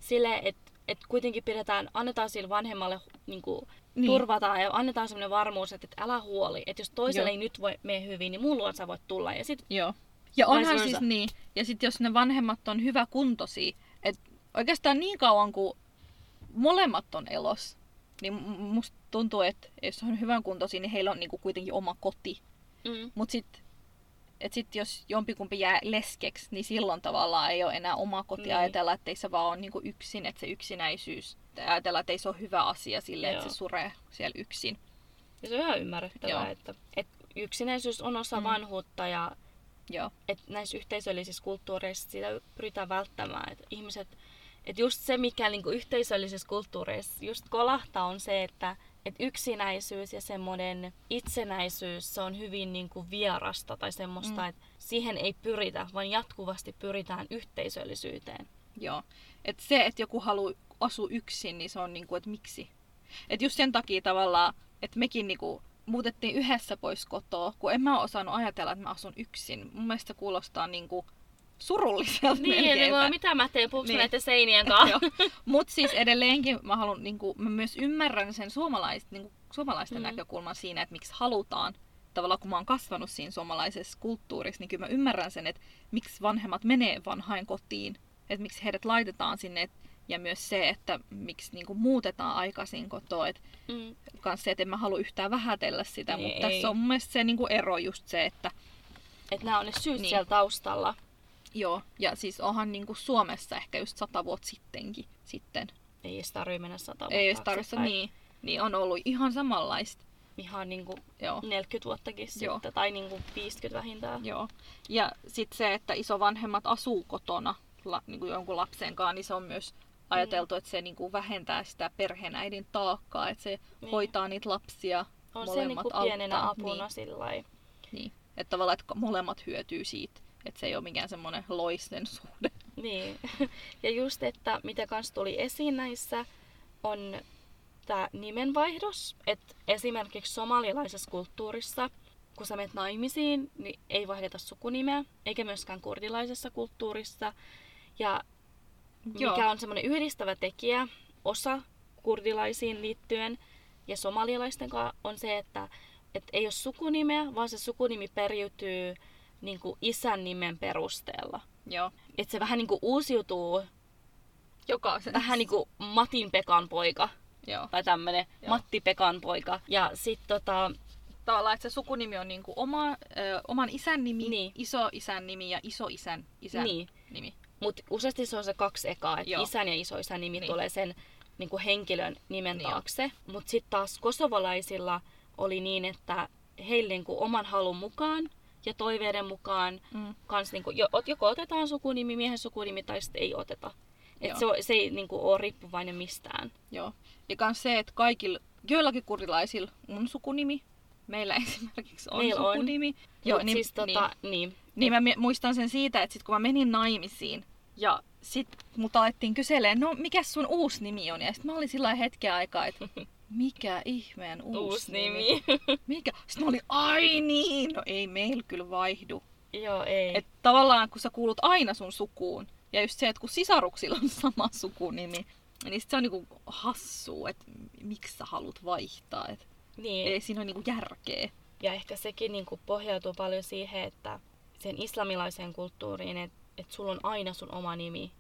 sille, että et kuitenkin pidetään, annetaan sille vanhemmalle niinku, turvataan ja annetaan semmoinen varmuus, että et älä huoli. Että jos toiselle ei nyt voi mene hyvin, niin mun luon sä voit tulla. Ja, sit, ja onhan siis niin. Ja sitten jos ne vanhemmat on hyväkuntoisia, että oikeastaan niin kauan kuin molemmat on elossa, niin musta tuntuu, että jos on hyvänkuntoisia, niin heillä on niinku kuitenkin oma koti. Mut sit jos jompikumpi jää leskeksi, niin silloin tavallaan ei ole enää omaa kotia. Ajatella, että ei se vaan ole niinku yksin, että se yksinäisyys. Ajatella, että ei se ole hyvä asia sille, että se suree siellä yksin. Ja se on ihan ymmärrettävää, että yksinäisyys on osa vanhuutta ja että näissä yhteisöllisissä kulttuureissa sitä pyritään välttämään. Että ihmiset, että just se, mikä niinku yhteisöllisissä kulttuureissa just kolahtaa, on se, että yksinäisyys ja semmoinen itsenäisyys, se on hyvin niinku vierasta tai semmoista, että siihen ei pyritä, vaan jatkuvasti pyritään yhteisöllisyyteen. Joo. Että se, että joku haluaa asua yksin, niin se on niinku, että miksi? Että just sen takia tavallaan, että mekin niinku muutettiin yhdessä pois kotoa, kun en mä osannut ajatella, että mä asun yksin. Mun mielestä se kuulostaa niinku surulliselta melkeinpä. Niin, mitä mä teen, puhuks näiden seinien kanssa? Mut siis edelleenkin mä haluan, niinku, mä myös ymmärrän sen suomalaisten näkökulman siinä, että miksi halutaan. Tavallaan kun mä oon kasvanut siinä suomalaisessa kulttuurissa, niin kyllä mä ymmärrän sen, että miksi vanhemmat menee vanhain kotiin. Että miksi heidät laitetaan sinne. Ja myös se, että miksi niinku muutetaan aikaisin kotoa. Et kans se, että en mä halua yhtään vähätellä sitä, mutta tässä on mun mielestä se niinku ero just se, että... Että nää on ne syyt siellä taustalla. Joo, ja siis onhan niinku Suomessa ehkä just 100 vuotta sittenkin sitten. Ei edes tarvitse mennä 100 vuotta. Ei edes tarvitse, niin on ollut ihan samanlaista. Ihan niinku 40 vuottakin sitten, tai niinku 50 vähintään. Joo, ja sit se, että isovanhemmat asuu kotona niinku jonkun lapsen kanssa, niin se on myös ajateltu, että se niinku vähentää sitä perheenäidin taakkaa, että se hoitaa niitä lapsia, on molemmat se niinku pienenä apuna sillai. Niin, että tavallaan että molemmat hyötyy siitä. Että se ei ole mikään semmoinen loisten suhde. Niin. Ja just, että mitä kans tuli esiin näissä, on tää nimenvaihdos. Että esimerkiksi somalialaisessa kulttuurissa, kun sä menet naimisiin, niin ei vaihdeta sukunimeä. Eikä myöskään kurdilaisessa kulttuurissa. Ja mikä on semmoinen yhdistävä tekijä, osa kurdilaisiin liittyen ja somalialaisten kanssa, on se, että ei ole sukunimeä, vaan se sukunimi periytyy niinku isän nimen perusteella. Joo. Et se vähän niinku uusiutuu. Vähän niinku Matin Pekan poika. Joo. Tai tämmönen Matti Pekan poika. Ja sit tavallaan, että se sukunimi on niinku oman isän nimi, isoisän nimi ja isoisän isän nimi. Mut useasti se on se kaksi ekaa, että isän ja isoisän nimi tulee sen niinku henkilön nimen taakse. Mut sit taas kosovolaisilla oli niin, että heille niinku oman halun mukaan ja toiveiden mukaan kans niinku, joko otetaan sukunimi, miehen sukunimi, tai sitten ei oteta. Et se ei niinku ole riippuvainen mistään. Joo. Ja kans se, että kaikilla, joillakin kurdilaisilla on sukunimi. Meillä esimerkiksi on meillä sukunimi. On. Joo, niin mä muistan sen siitä, että sit kun mä menin naimisiin ja sit mut alettiin kyselemään, no mikä sun uusi nimi on? Ja sit mä olin sillä hetken aikaa, että Mikä ihmeen uusi nimi. Mikä? Sitten oli ai niin! No ei meillä kyllä vaihdu. Joo, ei. Et tavallaan kun sä kuulut aina sun sukuun, ja just se, että kun sisaruksilla on sama sukunimi, niin sit se on niinku hassua, että miksi sä haluat vaihtaa. Et niin. Ei siinä ole niinku järkeä. Ja ehkä sekin niinku pohjautuu paljon siihen, että sen islamilaiseen kulttuuriin, että sulla on aina sun oma nimi.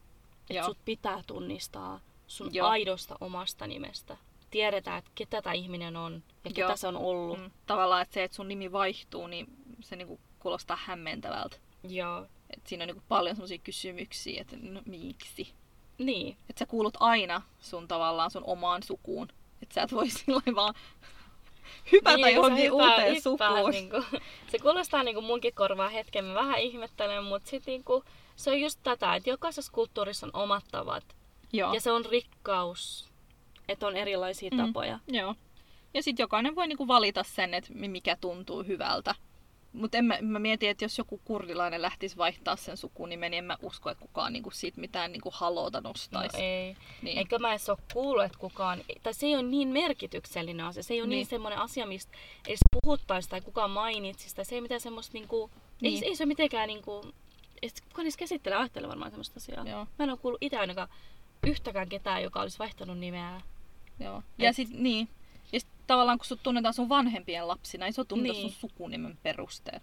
Että sut pitää tunnistaa sun aidosta omasta nimestä. Tiedetään, että ketä tämä ihminen on ja ketä se on ollut. Mm. Tavallaan, että se, että sun nimi vaihtuu, niin se niinku kuulostaa hämmentävältä. Joo. Et siinä on niinku paljon sellaisia kysymyksiä, että no, miksi? Niin. Että sä kuulut aina sun tavallaan sun omaan sukuun. Että sä et voi silloin vaan hypätä niin, johonkin uuteen sukuun. Niinku. Se kuulostaa niinku munkin korvaa hetken. Mä vähän ihmettelen, mutta sit niinku, se on just tätä, että jokaisessa kulttuurissa on omat tavat. Joo. Ja se on rikkaus. Että on erilaisia tapoja. Joo. Ja sit jokainen voi niinku valita sen, että mikä tuntuu hyvältä. Mut en mä mieti, että jos joku kurdilainen lähtisi vaihtaa sen sukunimen, niin en mä usko, että kukaan niinku siitä mitään niinku haloota nostaisi. No ei. Niin. Eikä mä edes oo kuullut, että kukaan... Tai se ei ole niin merkityksellinen asia. Se ei ole niin semmoinen asia, mistä edes puhuttaisi tai kukaan mainitsisi. Tai se ei mitään semmoista niinku... Niin. Ei se ole mitenkään niinku... Kukaan edes käsittelee ajattelee varmaan semmoista asiaa. Joo. Mä en oo kuullut itse ainakaan yhtäkään ketään, joka olisi vaihtanut nimeä. Joo. Ja sitten niin. Ja sit, tavallaan kun sut tunnetaan sun vanhempien lapsina, ei sua tunneta sun sukunimen perusteella.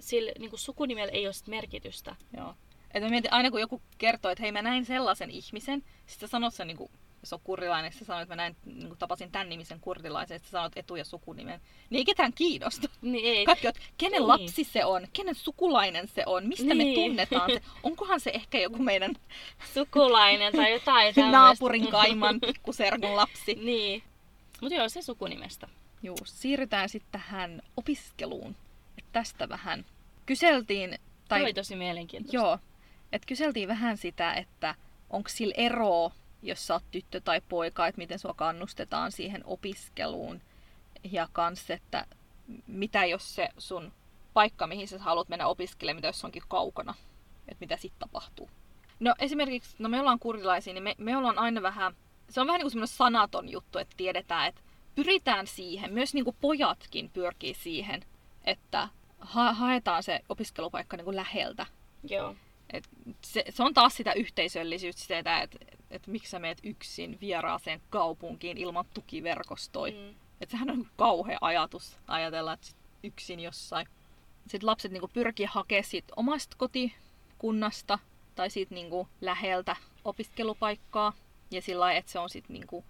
Sillä niin sukunimellä ei ole sit merkitystä. Joo. Et mä mietin, aina kun joku kertoo, että hei mä näin sellaisen ihmisen, sit sä sanot sen, niin kun, se on kurdilainen, sä sanot, että mä näin, niin tapasin tämän nimisen kurdilaisen, sit sä sanot etu- ja sukunimen. Niin ei ketään kiinnosta. Niin ei. Kaikki on, kenen lapsi se on, kenen sukulainen se on, mistä me tunnetaan se. Onkohan se ehkä joku meidän... Sukulainen tai jotain tämmöistä. Naapurin kaiman pikkuserkun lapsi. Niin. Mut joo, se sukunimestä. Juu, siirrytään sitten tähän opiskeluun. Et tästä vähän kyseltiin... Tai... Se oli tosi mielenkiintoista. Joo. Et kyseltiin vähän sitä, että onko sillä eroa, jos sä oot tyttö tai poika, että miten sua kannustetaan siihen opiskeluun. Ja kans, että mitä jos se sun paikka, mihin sä haluat mennä opiskelemaan, mitä jos se onkin kaukana. Että mitä sit tapahtuu. No esimerkiksi, me ollaan kurdilaisia, niin me ollaan aina vähän, se on vähän niin kuin semmoinen sanaton juttu, että tiedetään, että pyritään siihen, myös niin kuin pojatkin pyrkii siihen, että haetaan se opiskelupaikka niin kuin läheltä. Joo. Et se on taas sitä yhteisöllisyyttä, sitä, että miksi sä meet yksin vieraaseen kaupunkiin ilman tukiverkostoja. Mm. Että sehän on kauhea ajatus ajatella, että sit yksin jossain. Sitten lapset niinku pyrkii hakemaan siitä omasta kotikunnasta tai siitä niinku läheltä opiskelupaikkaa. Ja sillä lailla, että se on sit niinku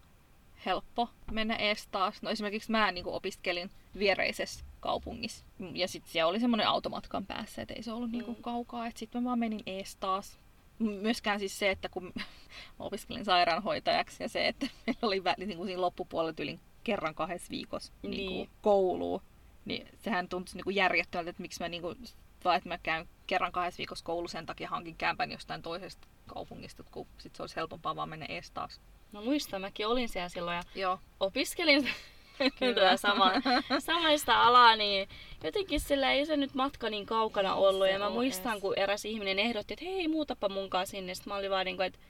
helppo mennä ees taas. No esimerkiksi mä niinku opiskelin viereisessä kaupungissa. Ja sitten siellä oli semmoinen automatkan päässä, että ei se ollut niinku kaukaa. Että sitten mä vaan menin ees taas. Myöskään siis se, että kun mä opiskelin sairaanhoitajaksi ja se, että meillä oli niinku siinä loppupuolella tyylin kerran 2 viikossa niinku kouluun, niin sehän tuntui niinku järjettömältä, että miksi mä, niinku, vaan että mä käyn kerran 2 viikossa koulu sen takia hankin kämpän jostain toisesta kaupungista, kun sit se olisi helpompaa vaan mennä ees taas. No muistan, mäkin olin siellä silloin ja opiskelin kyllä samaista alaa, niin jotenkin sillä ei se nyt matka niin kaukana ollut. Ja mä muistan, kun eräs ihminen ehdotti, että hei, muutapa munkaan sinne. Sitten mä olin vaan niin kuin, että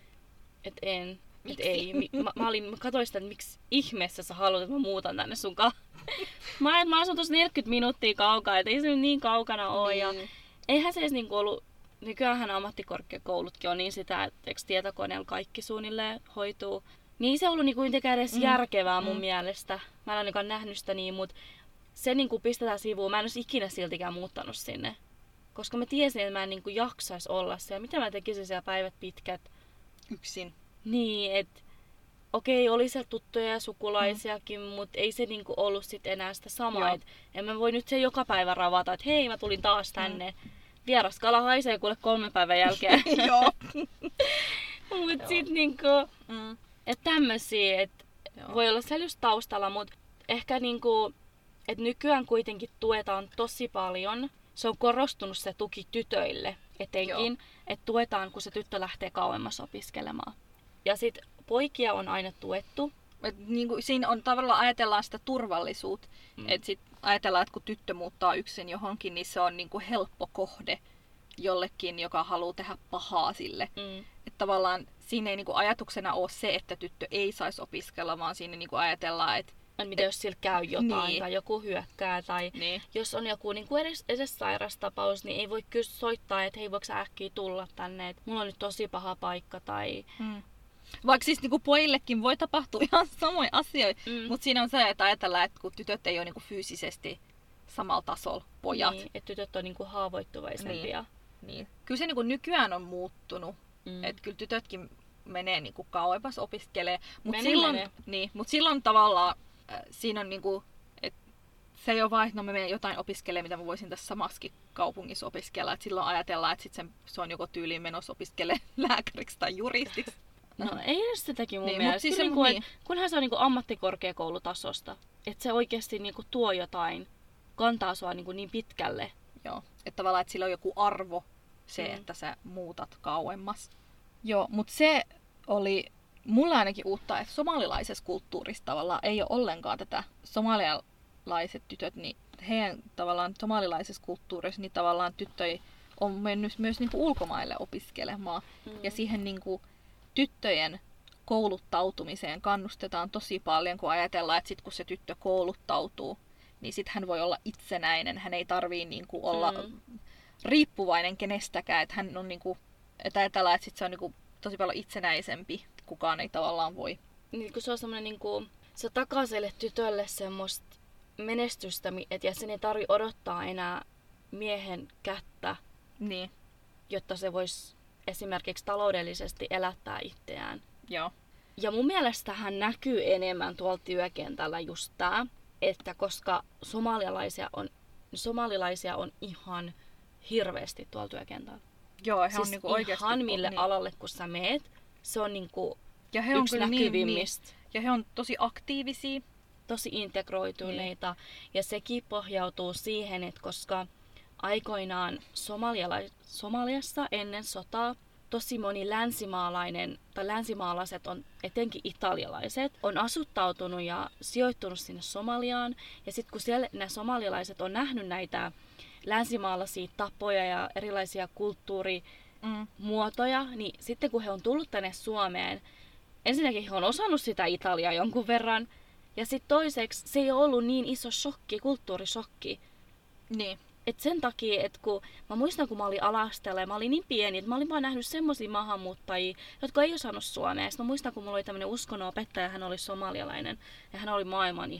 en. Et ei. Mä katsoin sitä, että miksi ihmeessä sä haluat, että mä muutan tänne sunkaan. Mä asun tuossa 40 minuuttia kaukaa, että ei se nyt niin kaukana ole. Ja eihän se edes niin kuin ollut, nykyäänhän ammattikorkeakoulutkin on niin sitä, että tietokoneella kaikki suunnilleen hoituu. Niin se on ollut niinku jotenkin edes järkevää mun mielestä. Mä en ainakaan nähnyt sitä niin, mutta se niinku pistetään sivuun. Mä en olisi ikinä siltikään muuttanut sinne. Koska mä tiesin, että mä en niinku jaksaisi olla siellä. Mitä mä tekisin siellä päivät pitkät? Yksin. Niin, et okei, oli siellä tuttuja ja sukulaisiakin, mutta ei se niinku ollut sit enää sitä samaa. En mä voi nyt se joka päivä ravata, että hei, mä tulin taas tänne. Vieras kala haisee kuule 3 päivän jälkeen. Joo. Mut sit niinku... Että tämmösiä, että voi olla siellä just taustalla, mutta ehkä niinku, että nykyään kuitenkin tuetaan tosi paljon. Se on korostunut se tuki tytöille etenkin, että tuetaan, kun se tyttö lähtee kauemmas opiskelemaan. Ja sit poikia on aina tuettu. Et niinku, siinä on tavallaan ajatellaan sitä turvallisuutta. Että sit ajatellaan, että kun tyttö muuttaa yksin johonkin, niin se on niinku helppo kohde jollekin, joka haluaa tehdä pahaa sille. tavallaan siinä ei niinku ajatuksena ole se, että tyttö ei saisi opiskella, vaan siinä niinku ajatellaan, että mitä jos sillä käy jotain niin. Tai joku hyökkää tai niin. Jos on joku niin kuin edes sairastapaus, niin ei voi kyllä soittaa, että hei voiko sä äkkiä tulla tänne, että mulla on nyt tosi paha paikka tai... Mm. Vaikka siis niinku pojillekin voi tapahtua ihan samoja asioita, mutta siinä on se, että ajatellaan, että kun tytöt ei ole niinku fyysisesti samalla tasolla pojat. Niin, että tytöt on niinku haavoittuvaisempia. Niin. Kyllä se niinku nykyään on muuttunut, että kyllä tytötkin menee niinku kauemmas opiskelee, mutta silloin tavallaan siinä on niinku, että se ei ole vaan, että no mä menen jotain opiskelemaan, mitä mä voisin tässä samassakin kaupungissa opiskella. Et silloin ajatellaan, että sit se on joko tyyliin menossa opiskelemaan lääkäriksi tai juristiksi. No ei edes sitäkin mun mielestä. Siis niinku, niin. Kunhan se on niinku ammattikorkeakoulutasosta, että se oikeasti niinku tuo jotain, kantaa sua niinku niin pitkälle. Joo, että tavallaan, että sillä on joku arvo se, että sä muutat kauemmas. Joo, mutta se oli... Mulla ainakin uutta, että somalilaisessa kulttuurissa tavallaan ei ole ollenkaan tätä. Somalialaiset tytöt, niin heidän tavallaan somalilaisessa kulttuurissa niin tavallaan tyttöjä on mennyt myös niinku ulkomaille opiskelemaan. Ja siihen niinku tyttöjen kouluttautumiseen kannustetaan tosi paljon, kun ajatellaan, että sit kun se tyttö kouluttautuu, niin sit hän voi olla itsenäinen. Hän ei tarvii niinku olla riippuvainen kenestäkään. Että hän on niinku, että sit se on niinku tosi paljon itsenäisempi. Kukaan ei tavallaan voi. Niin, kun se on semmoinen, niin kuin, se takaa sille tytölle semmoista menestystä, että sen ei tarvitse odottaa enää miehen kättä, niin. Jotta se voisi esimerkiksi taloudellisesti elättää itseään. Joo. Ja mun mielestä hän näkyy enemmän tuolla työkentällä just tää, että koska somalilaisia on ihan hirveästi tuolla työkentällä. Joo, siis on niin kuin oikeasti. Ihan mille alalle, kun sä meet. Se on niinku yksi näkyvimmistä. Niin. Ja he on tosi aktiivisia, tosi integroituneita. Niin. Ja sekin pohjautuu siihen, että koska aikoinaan Somaliassa ennen sotaa tosi moni länsimaalainen, tai länsimaalaiset, on etenkin italialaiset, on asuttautunut ja sijoittunut sinne Somaliaan. Ja sitten kun siellä nämä somalilaiset on nähnyt näitä länsimaalaisia tapoja ja erilaisia kulttuuria, muotoja, niin sitten kun he on tullut tänne Suomeen, ensinnäkin he on osannut sitä italiaa jonkun verran, ja sitten toiseksi se ei ole ollut niin iso shokki, kulttuurishokki. Niin. Et sen takia, että kun mä muistan, kun mä olin ala-asteella ja mä olin niin pieni, että mä olin vaan nähnyt semmosia maahanmuuttajia, jotka ei osannut suomea. Sitten mä muistan, kun mulla oli tämmönen uskonnonopettaja, hän oli somalialainen, ja hän oli maailman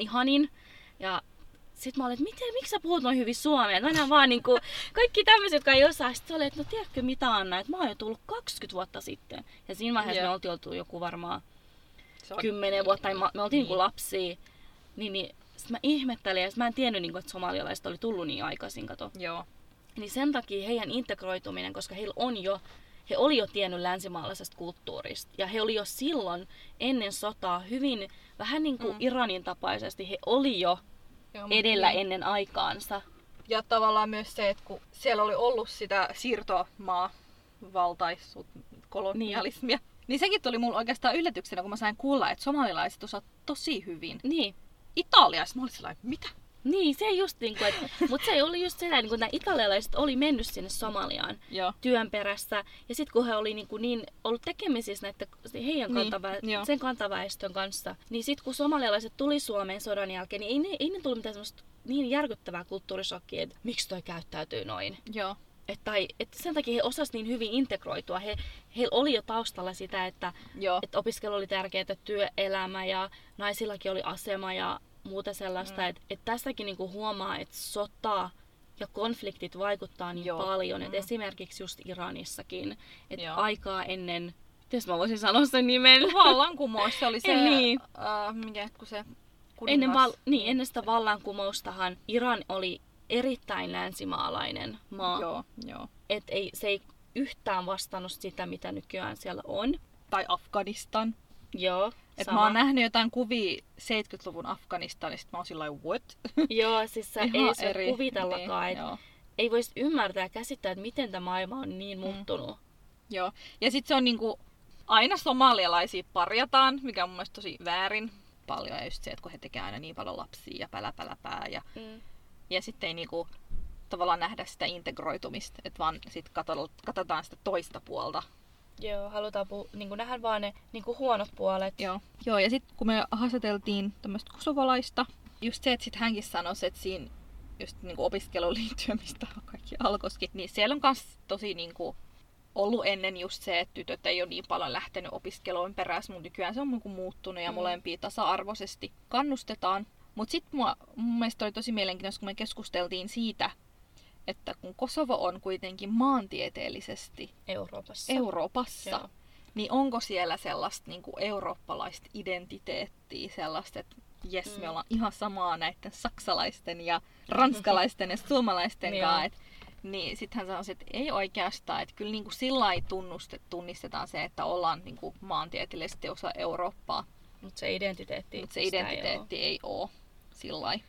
ihanin, ja sitten mä olin, että miksi sä puhut noin hyvin suomea? Aina vaan niinku, kaikki tämmöiset, jotka ei osaa. Sitten oli, että no tiedätkö mitä Anna, että mä oon jo tullut 20 vuotta sitten. Ja siinä vaiheessa me oltiin oltu joku varmaan 10 vuotta, tai me oltiin niinku lapsia. Niin sitten mä ihmettelin, ja mä en tiennyt, niinku, että somalialaiset oli tullut niin aikaisin, kato. Joo. Niin sen takia heidän integroituminen, koska he oli jo tiennyt länsimaalaisesta kulttuurista. Ja he oli jo silloin ennen sotaa hyvin, vähän niinku Iranin tapaisesti, he oli jo edellä ennen aikaansa. Ja tavallaan myös se, että kun siellä oli ollut sitä siirtomaavaltaisuutta, kolonialismia, niin sekin tuli mulle oikeastaan yllätyksenä, kun mä sain kuulla, että somalilaiset osaa tosi hyvin. Niin. Italiassa mä olin sellainen, mitä? Niin, se just niinku, mutta se oli just sellainen, kun nämä italialaiset oli mennyt sinne Somaliaan työn perässä, ja sitten kun he oli niin ollut tekemisissä näiden heidän sen kantaväestön kanssa, niin sitten kun somalialaiset tuli Suomeen sodan jälkeen, niin ei ne tullut mitään semmoista niin järkyttävää kulttuurishokkia, että miksi toi käyttäytyy noin. Joo. Et sen takia he osasivat niin hyvin integroitua. Heillä oli jo taustalla sitä, että opiskelu oli tärkeää, työelämä ja naisillakin oli asema ja muuta sellaista, että tässäkin niinku huomaa, että sota ja konfliktit vaikuttaa niin paljon, että esimerkiksi just Iranissakin, että aikaa ennen, jos mä voisin sanoa sen nimen, vallankumous, se oli se, niin. Ennen sitä vallankumoustahan Iran oli erittäin länsimaalainen maa, että se ei yhtään vastannut sitä, mitä nykyään siellä on. Tai Afganistan. Joo. Et mä oon nähnyt jotain kuvia 70-luvun Afganistanista, mä oon sillain, what? Joo, siis sä ei se eri. Kuvitellakaan, niin, ei voisi ymmärtää ja käsittää, että miten tämä maailma on niin muuttunut. Joo, ja sit se on niinku, aina somalialaisia parjataan, mikä on mun mielestä tosi väärin paljon. Ja just se, että kun he tekee aina niin paljon lapsia ja pälä. Ja sit ei niinku tavallaan nähdä sitä integroitumista, että vaan sit katsotaan sitä toista puolta. Joo, halutaan niin kuin nähdä vaan ne niin kuin huonot puolet. Joo, ja sitten kun me haastateltiin tämmöistä kosovalaista, just se, että sitten hänkin sanoisi, että siinä just niin kuin opiskeluun liittyen, mistä kaikki alkoikin, niin siellä on myös tosi niin kuin ollut ennen just se, että tytöt ei ole niin paljon lähtenyt opiskeluun perässä, mutta nykyään se on niin kuin muuttunut ja molempia tasa-arvoisesti kannustetaan. Mutta sitten mun mielestä oli tosi mielenkiintoista, kun me keskusteltiin siitä, että kun Kosovo on kuitenkin maantieteellisesti Euroopassa, joo, niin onko siellä sellaista niin kuin eurooppalaista identiteettiä, sellaista, että jes, me ollaan ihan samaa näiden saksalaisten ja ranskalaisten ja suomalaisten kanssa. Niin sitten hän sanoisi, että ei oikeastaan, että kyllä niin kuin sillain tunnistetaan se, että ollaan niin kuin maantieteellisesti osa Eurooppaa. Mutta se identiteetti, ei ole sillain.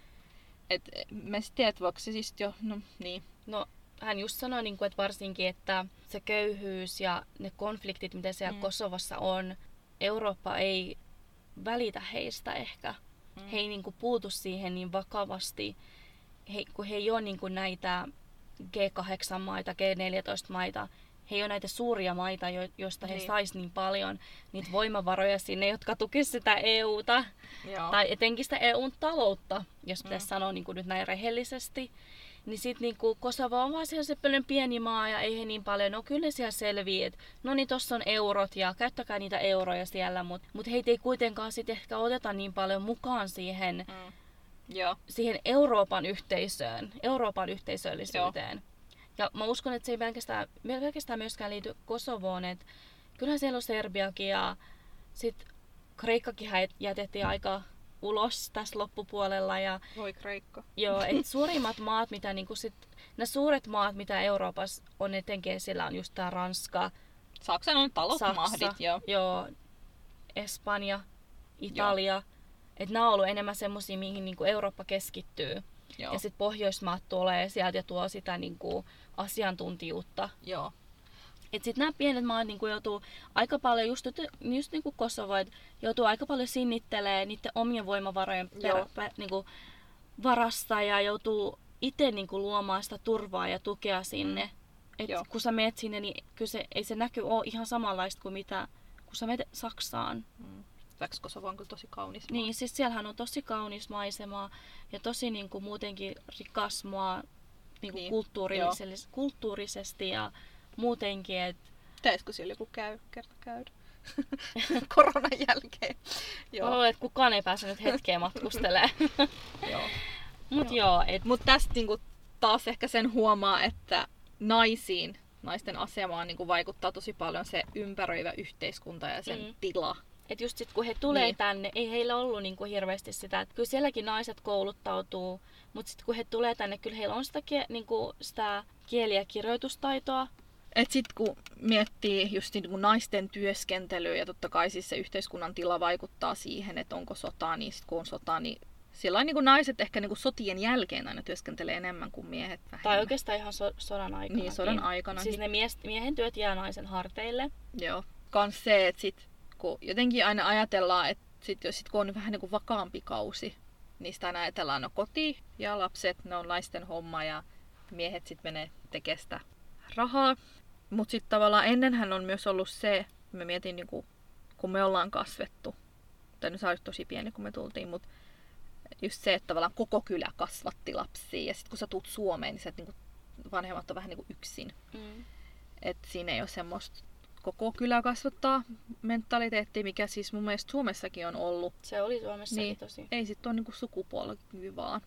Et mä en tiedä, että voiko se siis jo, no niin. No hän just sanoi, niin kuin, että varsinkin, että se köyhyys ja ne konfliktit, mitä siellä Kosovossa on, Eurooppa ei välitä heistä ehkä. He ei niin kuin puutu siihen niin vakavasti, kun he ei ole niin kuin näitä G8-maita, G14-maita. He ei ole näitä suuria maita, joista he sais niin paljon niitä voimavaroja sinne, jotka tukisivat sitä EUta. Joo. Tai etenkin sitä EUn taloutta, jos pitäisi sanoa niin kuin nyt näin rehellisesti. Niin sitten niin Kosovo on vaan se pieni maa ja ei he niin paljon. No kyllä siellä selvii, että no niin tossa on eurot ja käyttäkää niitä euroja siellä. Mutta heitä ei kuitenkaan sit ehkä oteta niin paljon mukaan siihen, siihen Euroopan yhteisöön, Euroopan yhteisöllisyyteen. Joo. Ja mä uskon, että se ei pelkästään myöskään liity Kosovoon, että kyllähän siellä on Serbiakin ja sitten Kreikkakin jätettiin aika ulos tässä loppupuolella. Ja, voi Kreikka. Joo, et suurimmat maat, mitä niinku sit, nämä suuret maat, mitä Euroopassa on etenkin, siellä on just tää Ranska. Saksa on talousmahdit, joo. Espanja, Italia. Että nämä on ollut enemmän semmosia, mihin niinku Eurooppa keskittyy. Joo. Ja sitten Pohjoismaat tulee sieltä ja tuo sitä niinku asiantuntijuutta. Joo. Et sit nämä pienet maat niinku joutuu aika paljon, just niinku Kosovo, joutuu aika paljon sinnittelemään niiden omien voimavarojen niinku varassa ja joutuu itse niinku luomaan sitä turvaa ja tukea sinne. Et kun sä meet sinne, niin ei se näky ole ihan samanlaista kuin mitä kun sä meet Saksaan. Kosovo on kyllä tosi kaunis maa. Niin, siis siellähän on tosi kaunis maisema ja tosi niin kuin, muutenkin rikas maa niin kuin kulttuurisesti ja muutenkin. Pitäisikö siellä joku käydä? Koronan jälkeen. Mä luulen, että kukaan ei pääse nyt hetkeen matkustelemaan. Mut tästä niin kuin, taas ehkä sen huomaa, että naisten asemaan niin kuin, vaikuttaa tosi paljon se ympäröivä yhteiskunta ja sen tila. Et just sit kun he tulee tänne, ei heillä ollut niinku hirveästi sitä, että kyllä sielläkin naiset kouluttautuu, mutta sit kun he tulee tänne, kyllä heillä on sitä, niinku, sitä kieli- ja kirjoitustaitoa. Et sit kun miettii just niinku naisten työskentelyä ja totta kai siis se yhteiskunnan tila vaikuttaa siihen, että onko sotaa, niin sit kun on sotaa, niin silloin niinku naiset ehkä niinku sotien jälkeen aina työskentelee enemmän kuin miehet vähemmän. Tai oikeastaan ihan sodan aikana. Niin, sodan aikana. Siis ne miehen työt jää naisen harteille. Joo. Kans se, että sit kun jotenkin aina ajatellaan, että sit kun on vähän niin kuin vakaampi kausi, niin sitä aina ajatellaan, no koti ja lapset, ne on naisten homma ja miehet sit menee tekemään sitä rahaa. Mutta sitten tavallaan ennenhän on myös ollut se, mä mietin niin kuin, kun me ollaan kasvettu, tai nyt sä olit tosi pieni kun me tultiin, mutta just se, että tavallaan koko kylä kasvatti lapsia ja sitten kun sä tuut Suomeen, niin sä et niin kuin, vanhemmat on vähän niin kuin yksin. Että siinä ei ole semmoista koko kylä kasvattaa mentaliteetti, mikä siis mun mielestä Suomessakin on ollut. Se oli Suomessakin niin, tosi. Ei sit ole niinku sukupuoli vaan.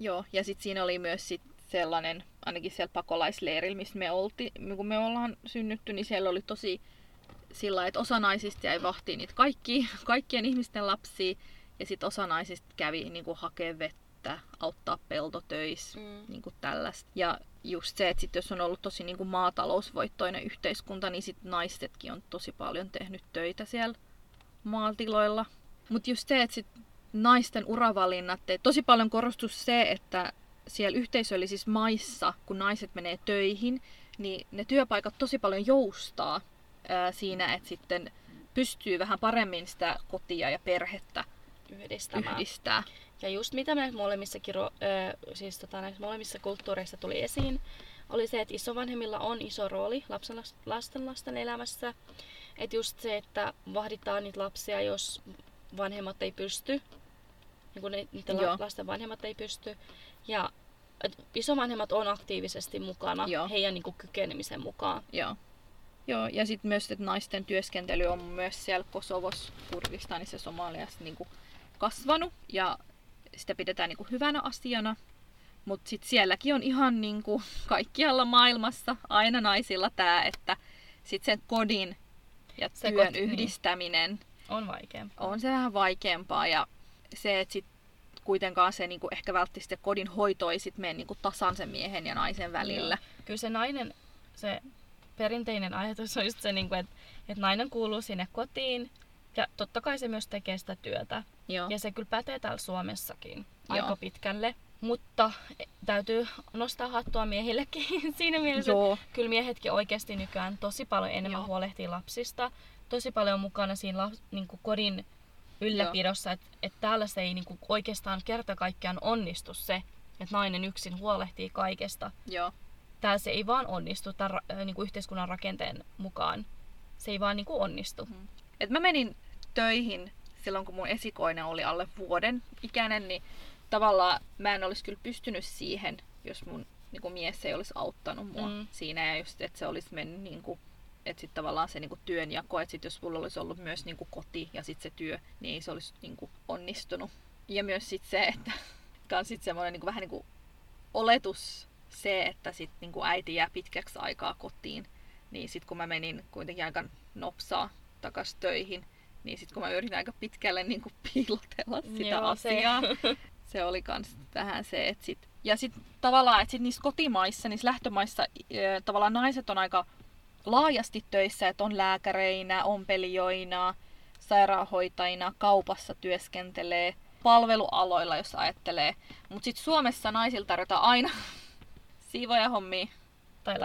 Joo, ja sit siinä oli myös sit sellainen, ainakin siellä pakolaisleirillä, missä kun me ollaan synnytty, niin siellä oli tosi sillä, että osa naisista jäi vahtiin niitä kaikkien ihmisten lapsia, ja sit osa naisista kävi niinku hakee vettä, auttaa peltotöissä, niinku tällaista. Ja just se, että sit jos on ollut tosi niinku maatalousvoittoinen yhteiskunta, niin sit naisetkin on tosi paljon tehnyt töitä siellä maatiloilla. Mut just se, että sit naisten uravalinnat, tosi paljon korostui se, että siellä yhteisöllisissä maissa, kun naiset menee töihin, niin ne työpaikat tosi paljon joustaa siinä, että sitten pystyy vähän paremmin sitä kotia ja perhettä yhdistää. Ja just mitä näissä molemmissa kulttuureissa tuli esiin, oli se, että isovanhemmilla on iso rooli lasten elämässä. Että just se, että vahditaan niitä lapsia, jos vanhemmat ei pysty. Niin kun niiden lasten vanhemmat ei pysty. Ja isovanhemmat on aktiivisesti mukana heidän niin kuin kykenemisen mukaan. Joo, ja sitten myös että naisten työskentely on myös siellä Kosovossa, Kurdistanissa ja Somaliassa niin kuin kasvanut. Ja sitä pidetään niin kuin hyvänä asiana. Mutta sitten sielläkin on ihan niin kuin kaikkialla maailmassa aina naisilla tämä, että sitten sen kodin ja työn yhdistäminen on vaikeampaa. On se vähän vaikeampaa ja se, että sitten kuitenkaan se niin kuin ehkä välttämättä sitten kodin hoito ei sitten mene niin kuin tasan sen miehen ja naisen välillä. Joo. Kyllä se nainen, se perinteinen ajatus on just se, niin kuin, että nainen kuuluu sinne kotiin ja totta kai se myös tekee sitä työtä. Joo. Ja se kyllä pätee täällä Suomessakin aika pitkälle. Mutta täytyy nostaa hattua miehillekin siinä mielessä, että kyllä miehetkin oikeasti nykyään tosi paljon enemmän huolehtii lapsista. Tosi paljon on mukana siinä niin kuin kodin ylläpidossa, että täällä se ei niin kuin oikeastaan kerta kaikkiaan onnistu se, että nainen yksin huolehtii kaikesta. Joo. Täällä se ei vaan onnistu tämän niin kuin yhteiskunnan rakenteen mukaan. Se ei vaan niin kuin onnistu. Et mä menin töihin silloin, kun mun esikoinen oli alle vuoden ikäinen, niin tavallaan mä en olisi kyllä pystynyt siihen, jos mun niin kuin mies ei olisi auttanut mua siinä ja just, että se olisi mennyt niin kuin, että sit tavallaan se niin kuin työnjako, että sit jos mulla olisi ollut myös niin kuin koti ja sit se työ, niin ei se olisi niin kuin onnistunut. Ja myös sit se, että kans sit semmoinen niin kuin vähän niin kuin oletus se, että sit niin kuin äiti jää pitkäksi aikaa kotiin, niin sit kun mä menin kuitenkin aika nopsaa takas töihin, niin sit kun mä yritin aika pitkälle niin kuin piilotella sitä asiaa. Se oli kans vähän se, että sit... Ja sit tavallaan, että sit niissä kotimaissa, niissä lähtömaissa tavallaan naiset on aika laajasti töissä, että on lääkäreinä, ompelijoina, sairaanhoitajina, kaupassa työskentelee, palvelualoilla, jos ajattelee. Mut sit Suomessa naisilla tarjotaan aina siivojahommia tai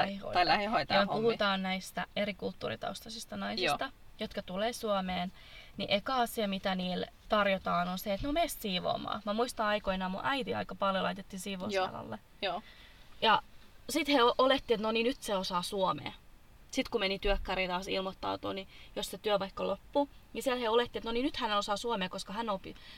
lähihoitajahommia. Ja puhutaan näistä eri kulttuuritaustaisista naisista, jotka tulee Suomeen. Niin eka asia, mitä niille tarjotaan, on se, että no mene siivoamaan. Mä muistan aikoinaan, mun äiti aika paljon laitettiin siivousalalle. Ja sit he olettiin, että no niin, nyt se osaa suomea. Sit kun meni työkkäriin taas ilmoittautua, niin jos se työ vaikka loppuu, niin siellä he olettiin, että no niin, nyt hän osaa suomea, koska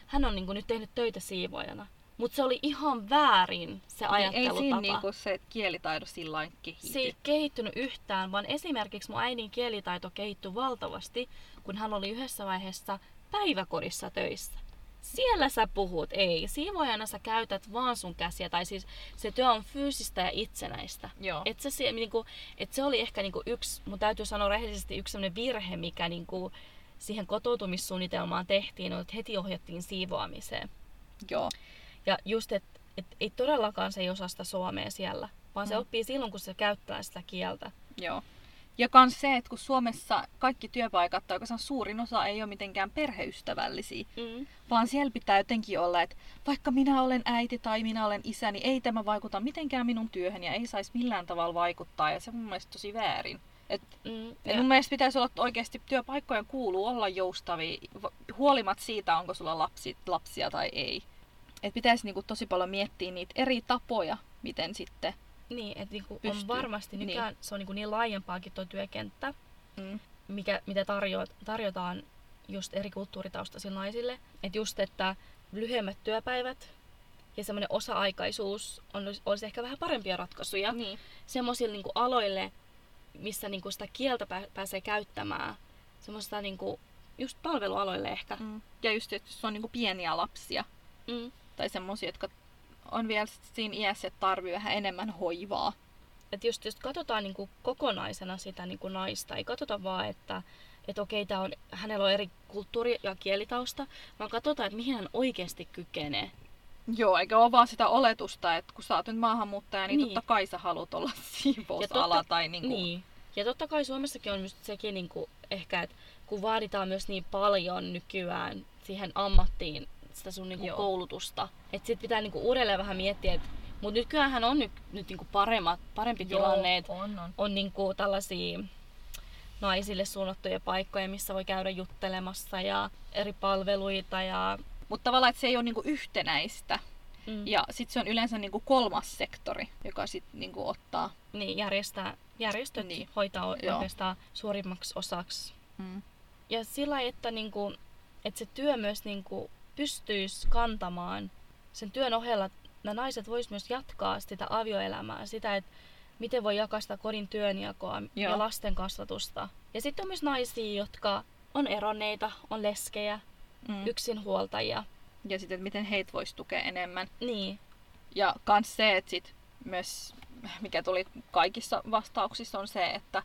hän on niin kuin nyt tehnyt töitä siivoajana. Mut se oli ihan väärin se ajattelutapa. Ei siinä niinku se kielitaito sillain kehity. Se ei kehittynyt yhtään, vaan esimerkiksi mun äidin kielitaito kehittyi valtavasti, kun hän oli yhdessä vaiheessa päiväkodissa töissä. Siellä sä puhut, ei. Siivoajana sä käytät vaan sun käsiä, tai siis se työ on fyysistä ja itsenäistä. Se oli ehkä niinku yksi, mun täytyy sanoa rehellisesti, yksi sellainen virhe, mikä niinku siihen kotoutumissuunnitelmaan tehtiin, on, että heti ohjattiin siivoamiseen. Joo. Ja just, että ei todellakaan se ei osaa sitä suomea siellä, vaan se oppii silloin, kun se käyttää sitä kieltä. Joo. Ja kans se, että kun Suomessa kaikki työpaikat tai oikeastaan suurin osa ei ole mitenkään perheystävällisiä, vaan siellä pitää jotenkin olla, että vaikka minä olen äiti tai minä olen isä, niin ei tämä vaikuta mitenkään minun työhön ja ei saisi millään tavalla vaikuttaa. Ja se on mun mielestä tosi väärin. Et mun mielestä pitäisi olla oikeasti, työpaikkojen kuuluu olla joustavia, huolimatta siitä, onko sulla lapsia tai ei. Että pitäisi niinku tosi paljon miettiä niitä eri tapoja, miten sitten niin, että niinku on varmasti nykyään se on niinku niin laajempaakin tuo työkenttä, mitä tarjotaan just eri kulttuuritaustaisille naisille. Että just, että lyhyemmät työpäivät ja semmoinen osa-aikaisuus olisi ehkä vähän parempia ratkaisuja semmoisille niinku aloille, missä niinku sitä kieltä pääsee käyttämään. Semmoista niinku just palvelualoille ehkä. Ja just, että se on niinku pieniä lapsia. Tai semmosia, jotka on vielä siinä iässä, että tarvii vähän enemmän hoivaa. Että just jos katsotaan niinku kokonaisena sitä niinku naista, ei katsota vaan, että okei, hänellä on eri kulttuuri- ja kielitausta, vaan katsotaan, että mihin hän oikeasti kykenee. Joo, eikä ole vaan sitä oletusta, että kun sä oot nyt maahanmuuttaja, niin totta kai sä haluat olla siivousala tai niinku... Niin. Ja totta kai Suomessakin on myös sekin niinku ehkä, että kun vaaditaan myös niin paljon nykyään siihen ammattiin, sitä sun niinku koulutusta. Et sit pitää niinku uudelleen vähän miettiä, et mut nykyäänhän on nyt niinku parempi tilanne, että on niinku tällaisia naisille suunnattuja paikkoja, missä voi käydä juttelemassa ja eri palveluita ja mut tavallaan, että se ei ole niinku yhtenäistä. Ja sitten se on yleensä niinku kolmas sektori, joka sitten niinku ottaa... Niin, järjestöt hoitaa oikeastaan suurimmaksi osaksi. Ja sillä että niinku, että se työ myös niinku pystyisi kantamaan sen työn ohella, että naiset vois myös jatkaa sitä avioelämää, sitä, että miten voi jakaa sitä kodin työnjakoa ja lasten kasvatusta. Ja sitten on myös naisia, jotka on eronneita, on leskejä, yksinhuoltajia. Ja sitten, miten heitä voisi tukea enemmän. Niin. Ja kans se, että sit myös, mikä tuli kaikissa vastauksissa, on se, että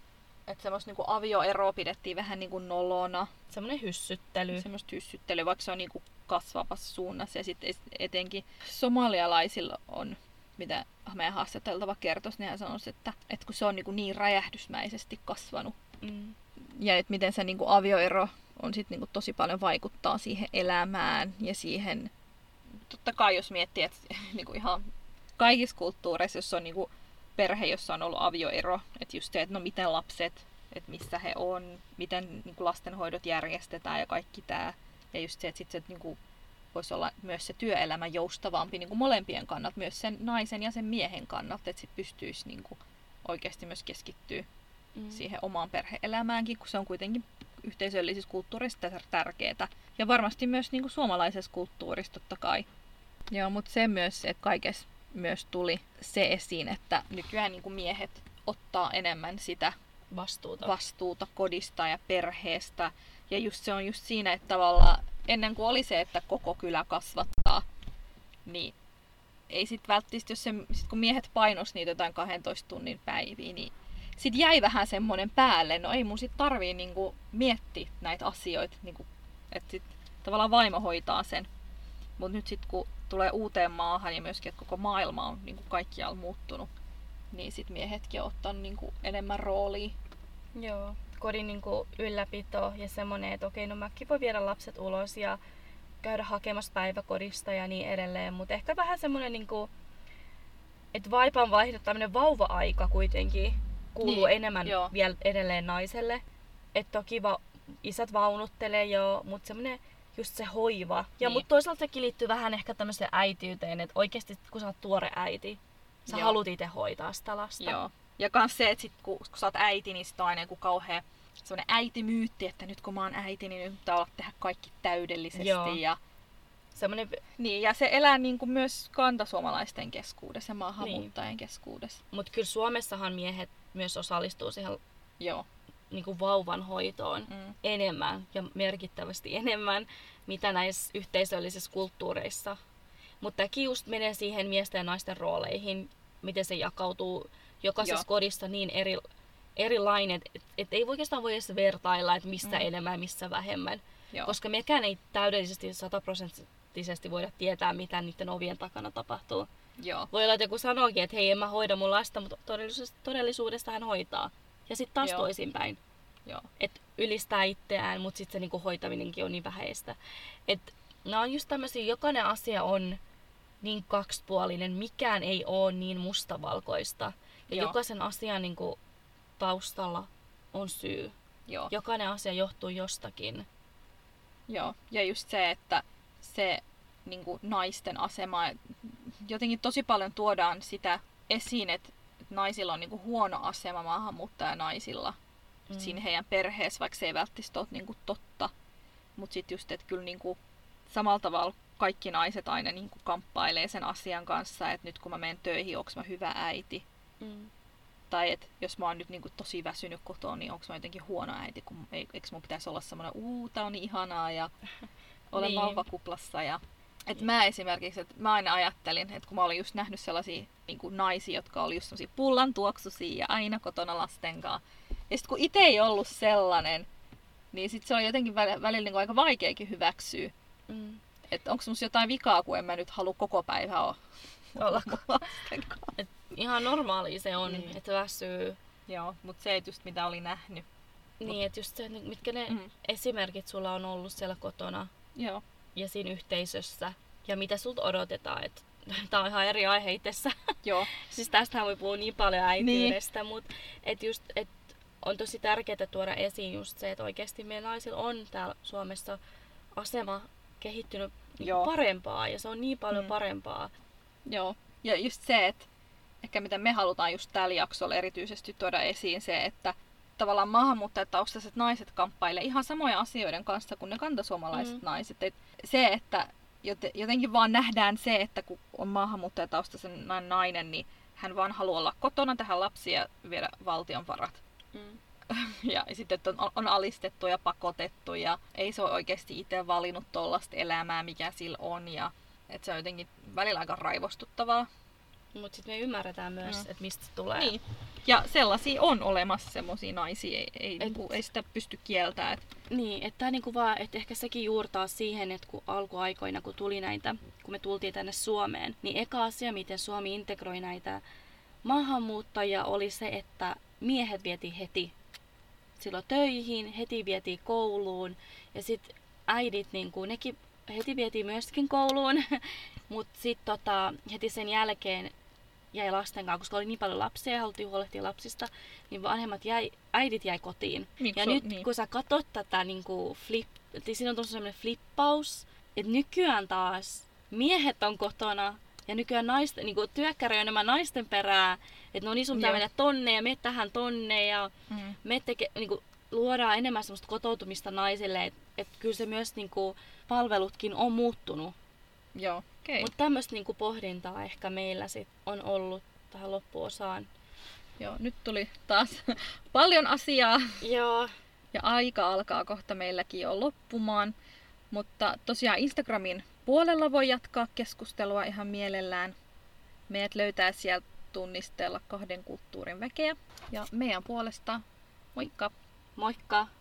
semmoista niinku avioeroa pidettiin vähän niinku nolona. Semmoinen hyssyttely. Semmoista hyssyttelyä, vaikka se on niinku kasvavassa suunnassa. Ja sitten etenkin somalialaisilla on, mitä meidän haastateltava kertoisi, niin hän sanoisi, että kun se on niinku niin räjähdysmäisesti kasvanut. Ja että miten se niinku avioero on sit niinku tosi paljon vaikuttaa siihen elämään ja siihen... Totta kai jos miettii, että niinku ihan kaikissa kulttuureissa, jos on niinku perhe, jossa on ollut avioero, että just se, että no miten lapset, että missä he on, miten niinku lastenhoidot järjestetään ja kaikki tää. Ja just se, että sit se niinku voisi olla myös se työelämä joustavampi niinku molempien kannalta, myös sen naisen ja sen miehen kannalta, että sit pystyisi niinku oikeasti myös keskittyä siihen omaan perhe-elämäänkin, kun se on kuitenkin yhteisöllisessä kulttuurissa tärkeää. Ja varmasti myös niin kuin suomalaisessa kulttuurissa totta kai. Joo, mutta se myös, että kaikessa myös tuli se esiin, että nykyään niin kuin miehet ottaa enemmän sitä vastuuta kodista ja perheestä. Ja just se on just siinä, että tavallaan ennen kuin oli se, että koko kylä kasvattaa, niin ei sit välttämättä, jos se, sit kun miehet painos niitä jotain 12 tunnin päiviä, niin sitten jäi vähän semmoinen päälle, no ei mun sit tarvii niinku miettiä näitä asioita, niinku, että sit tavallaan vaimo hoitaa sen. Mut nyt sit kun tulee uuteen maahan ja myöskin, että koko maailma on niinku kaikkialla muuttunut, niin sit miehetkin on ottanut niinku enemmän roolia. Joo, kodin niinku ylläpito ja semmonen, että okei, no mäkin voi viedä lapset ulos ja käydä hakemassa päiväkodista ja niin edelleen, mut ehkä vähän semmonen niinku, että vaipan vaihto, tämmönen vauva-aika kuitenkin kuuluu enemmän vielä edelleen naiselle. Että toki isät vaunuttelee jo, mutta semmoinen just se hoiva. Ja mutta toisaalta sekin liittyy vähän ehkä tämmöiseen äitiyteen, että oikeasti kun sä oot tuore äiti, sä haluut itse hoitaa sitä lasta. Joo. Ja kans se, että sit, kun sä oot äiti, niin sit on aina joku kauhea semmoinen äitimyytti, että nyt kun mä oon äiti, niin nyt pitää olla tehdä kaikki täydellisesti. Joo. Ja semmoinen... Niin, ja se elää niin kuin myös kantasuomalaisten keskuudessa ja maahanmuuttajien keskuudessa. Mutta kyllä Suomessahan miehet myös osallistuu siihen niin kuin vauvan hoitoon enemmän ja merkittävästi enemmän, mitä näissä yhteisöllisissä kulttuureissa. Mutta tämäkin just menee siihen miesten ja naisten rooleihin, miten se jakautuu jokaisessa kodissa niin erilainen, että ei oikeastaan voi edes vertailla, että missä enemmän ja missä vähemmän. Joo. Koska mekään ei täydellisesti 100% voida tietää, mitä niiden ovien takana tapahtuu. Joo. Voi olla, että joku sanookin, että hei, en mä hoida mun lasta, mutta todellisuudessa hän hoitaa. Ja sitten taas toisinpäin. Että ylistää itseään, mutta sitten se niinku hoitaminenkin on niin vähäistä. Että nämä on just tämmöisiä, jokainen asia on niin kaksipuolinen, mikään ei ole niin mustavalkoista. Ja jokaisen asian niinku taustalla on syy. Joo. Jokainen asia johtuu jostakin. Joo, ja just se, että se niin kuin naisten asema, jotenkin tosi paljon tuodaan sitä esiin, että naisilla on niin kuin huono asema maahanmuuttajanaisilla siinä heidän perheessä, vaikka se ei välttämättä ole niin kuin totta. Mutta sitten just, että kyllä niin kuin samalla tavalla kaikki naiset aina niin kuin kamppailee sen asian kanssa, että nyt kun mä menen töihin, onko mä hyvä äiti? Tai että jos mä oon nyt niinku tosi väsynyt kotoa, niin onko mä jotenkin huono äiti, kun eikö mun pitäisi olla semmoinen, tää on niin ihanaa ja olen vauvakuplassa. Ja... Että mä esimerkiksi, että mä aina ajattelin, että kun mä olin just nähnyt sellaisia niinku naisia, jotka oli just semmosia pullantuoksuisia ja aina kotona lasten kanssa. Ja sit kun itse ei ollut sellainen, niin sit se on jotenkin välillä niinku aika vaikeakin hyväksyä. Että onko semmosia jotain vikaa, kun en mä nyt halua koko päivää olla lasten kanssa. Ihan normaali se on, että väsyy. Joo, mutta se ei just mitä oli nähnyt. Niin, että just se, mitkä ne esimerkit sulla on ollut siellä kotona ja siinä yhteisössä ja mitä sulta odotetaan. Et, tää on ihan eri aihe itsessä. Joo. Siis tästähän voi puhua niin paljon äitiydestä, mutta on tosi tärkeää tuoda esiin just se, että oikeasti meidän naisilla on täällä Suomessa asema kehittynyt parempaa ja se on niin paljon parempaa. Joo. Ja just se, että ehkä mitä me halutaan just tällä jaksolla erityisesti tuoda esiin se, että tavallaan maahanmuuttajataustaiset naiset kamppailee ihan samoja asioiden kanssa kuin ne kantasuomalaiset naiset. Et se, että jotenkin vaan nähdään se, että kun on maahanmuuttajataustaisen nainen, niin hän vaan haluaa olla kotona, tehdä lapsia ja viedä valtion varat. Mm. Ja sitten on alistettu ja pakotettu ja ei se ole oikeasti itse valinnut tollaista elämää, mikä sillä on. Ja, et se on jotenkin välillä aika raivostuttavaa. Mutta sitten me ymmärretään myös, että mistä se tulee. Niin. Ja sellaisia on olemassa semmoisia naisia, ei sitä pysty kieltämään. Niin, että niinku vaan, et ehkä sekin juurtaa siihen, että kun alkuaikoina, kun tuli näitä, kun me tultiin tänne Suomeen, niin eka asia, miten Suomi integroi näitä maahanmuuttajia, oli se, että miehet vietiin heti silloin töihin, heti vietiin kouluun ja sitten äidit, niinku, nekin heti vietiin myöskin kouluun, mutta sitten heti sen jälkeen jäi lasten kanssa, koska oli niin paljon lapsia ja haluttiin huolehtia lapsista, niin vanhemmat äidit jäi kotiin. Miksu, ja nyt niin. Kun sä katot tätä, niin siinä on tuossa sellainen flippaus, että nykyään taas miehet on kotona ja nykyään niin työkkäröi enemmän naisten perää, että no niin sun pitää mennä tonne ja mene tähän tonne ja luodaan enemmän semmoista kotoutumista naisille, että kyllä se myös niin kuin, palvelutkin on muuttunut. Joo. Okay. Mutta tämmöistä niinku pohdintaa ehkä meillä sit on ollut tähän loppuosaan. Joo, nyt tuli taas paljon asiaa. Joo. Ja aika alkaa kohta meilläkin jo loppumaan. Mutta tosiaan Instagramin puolella voi jatkaa keskustelua ihan mielellään. Meidät löytää sieltä tunnisteella Kahden kulttuurin väkeä. Ja meidän puolesta moikka! Moikka!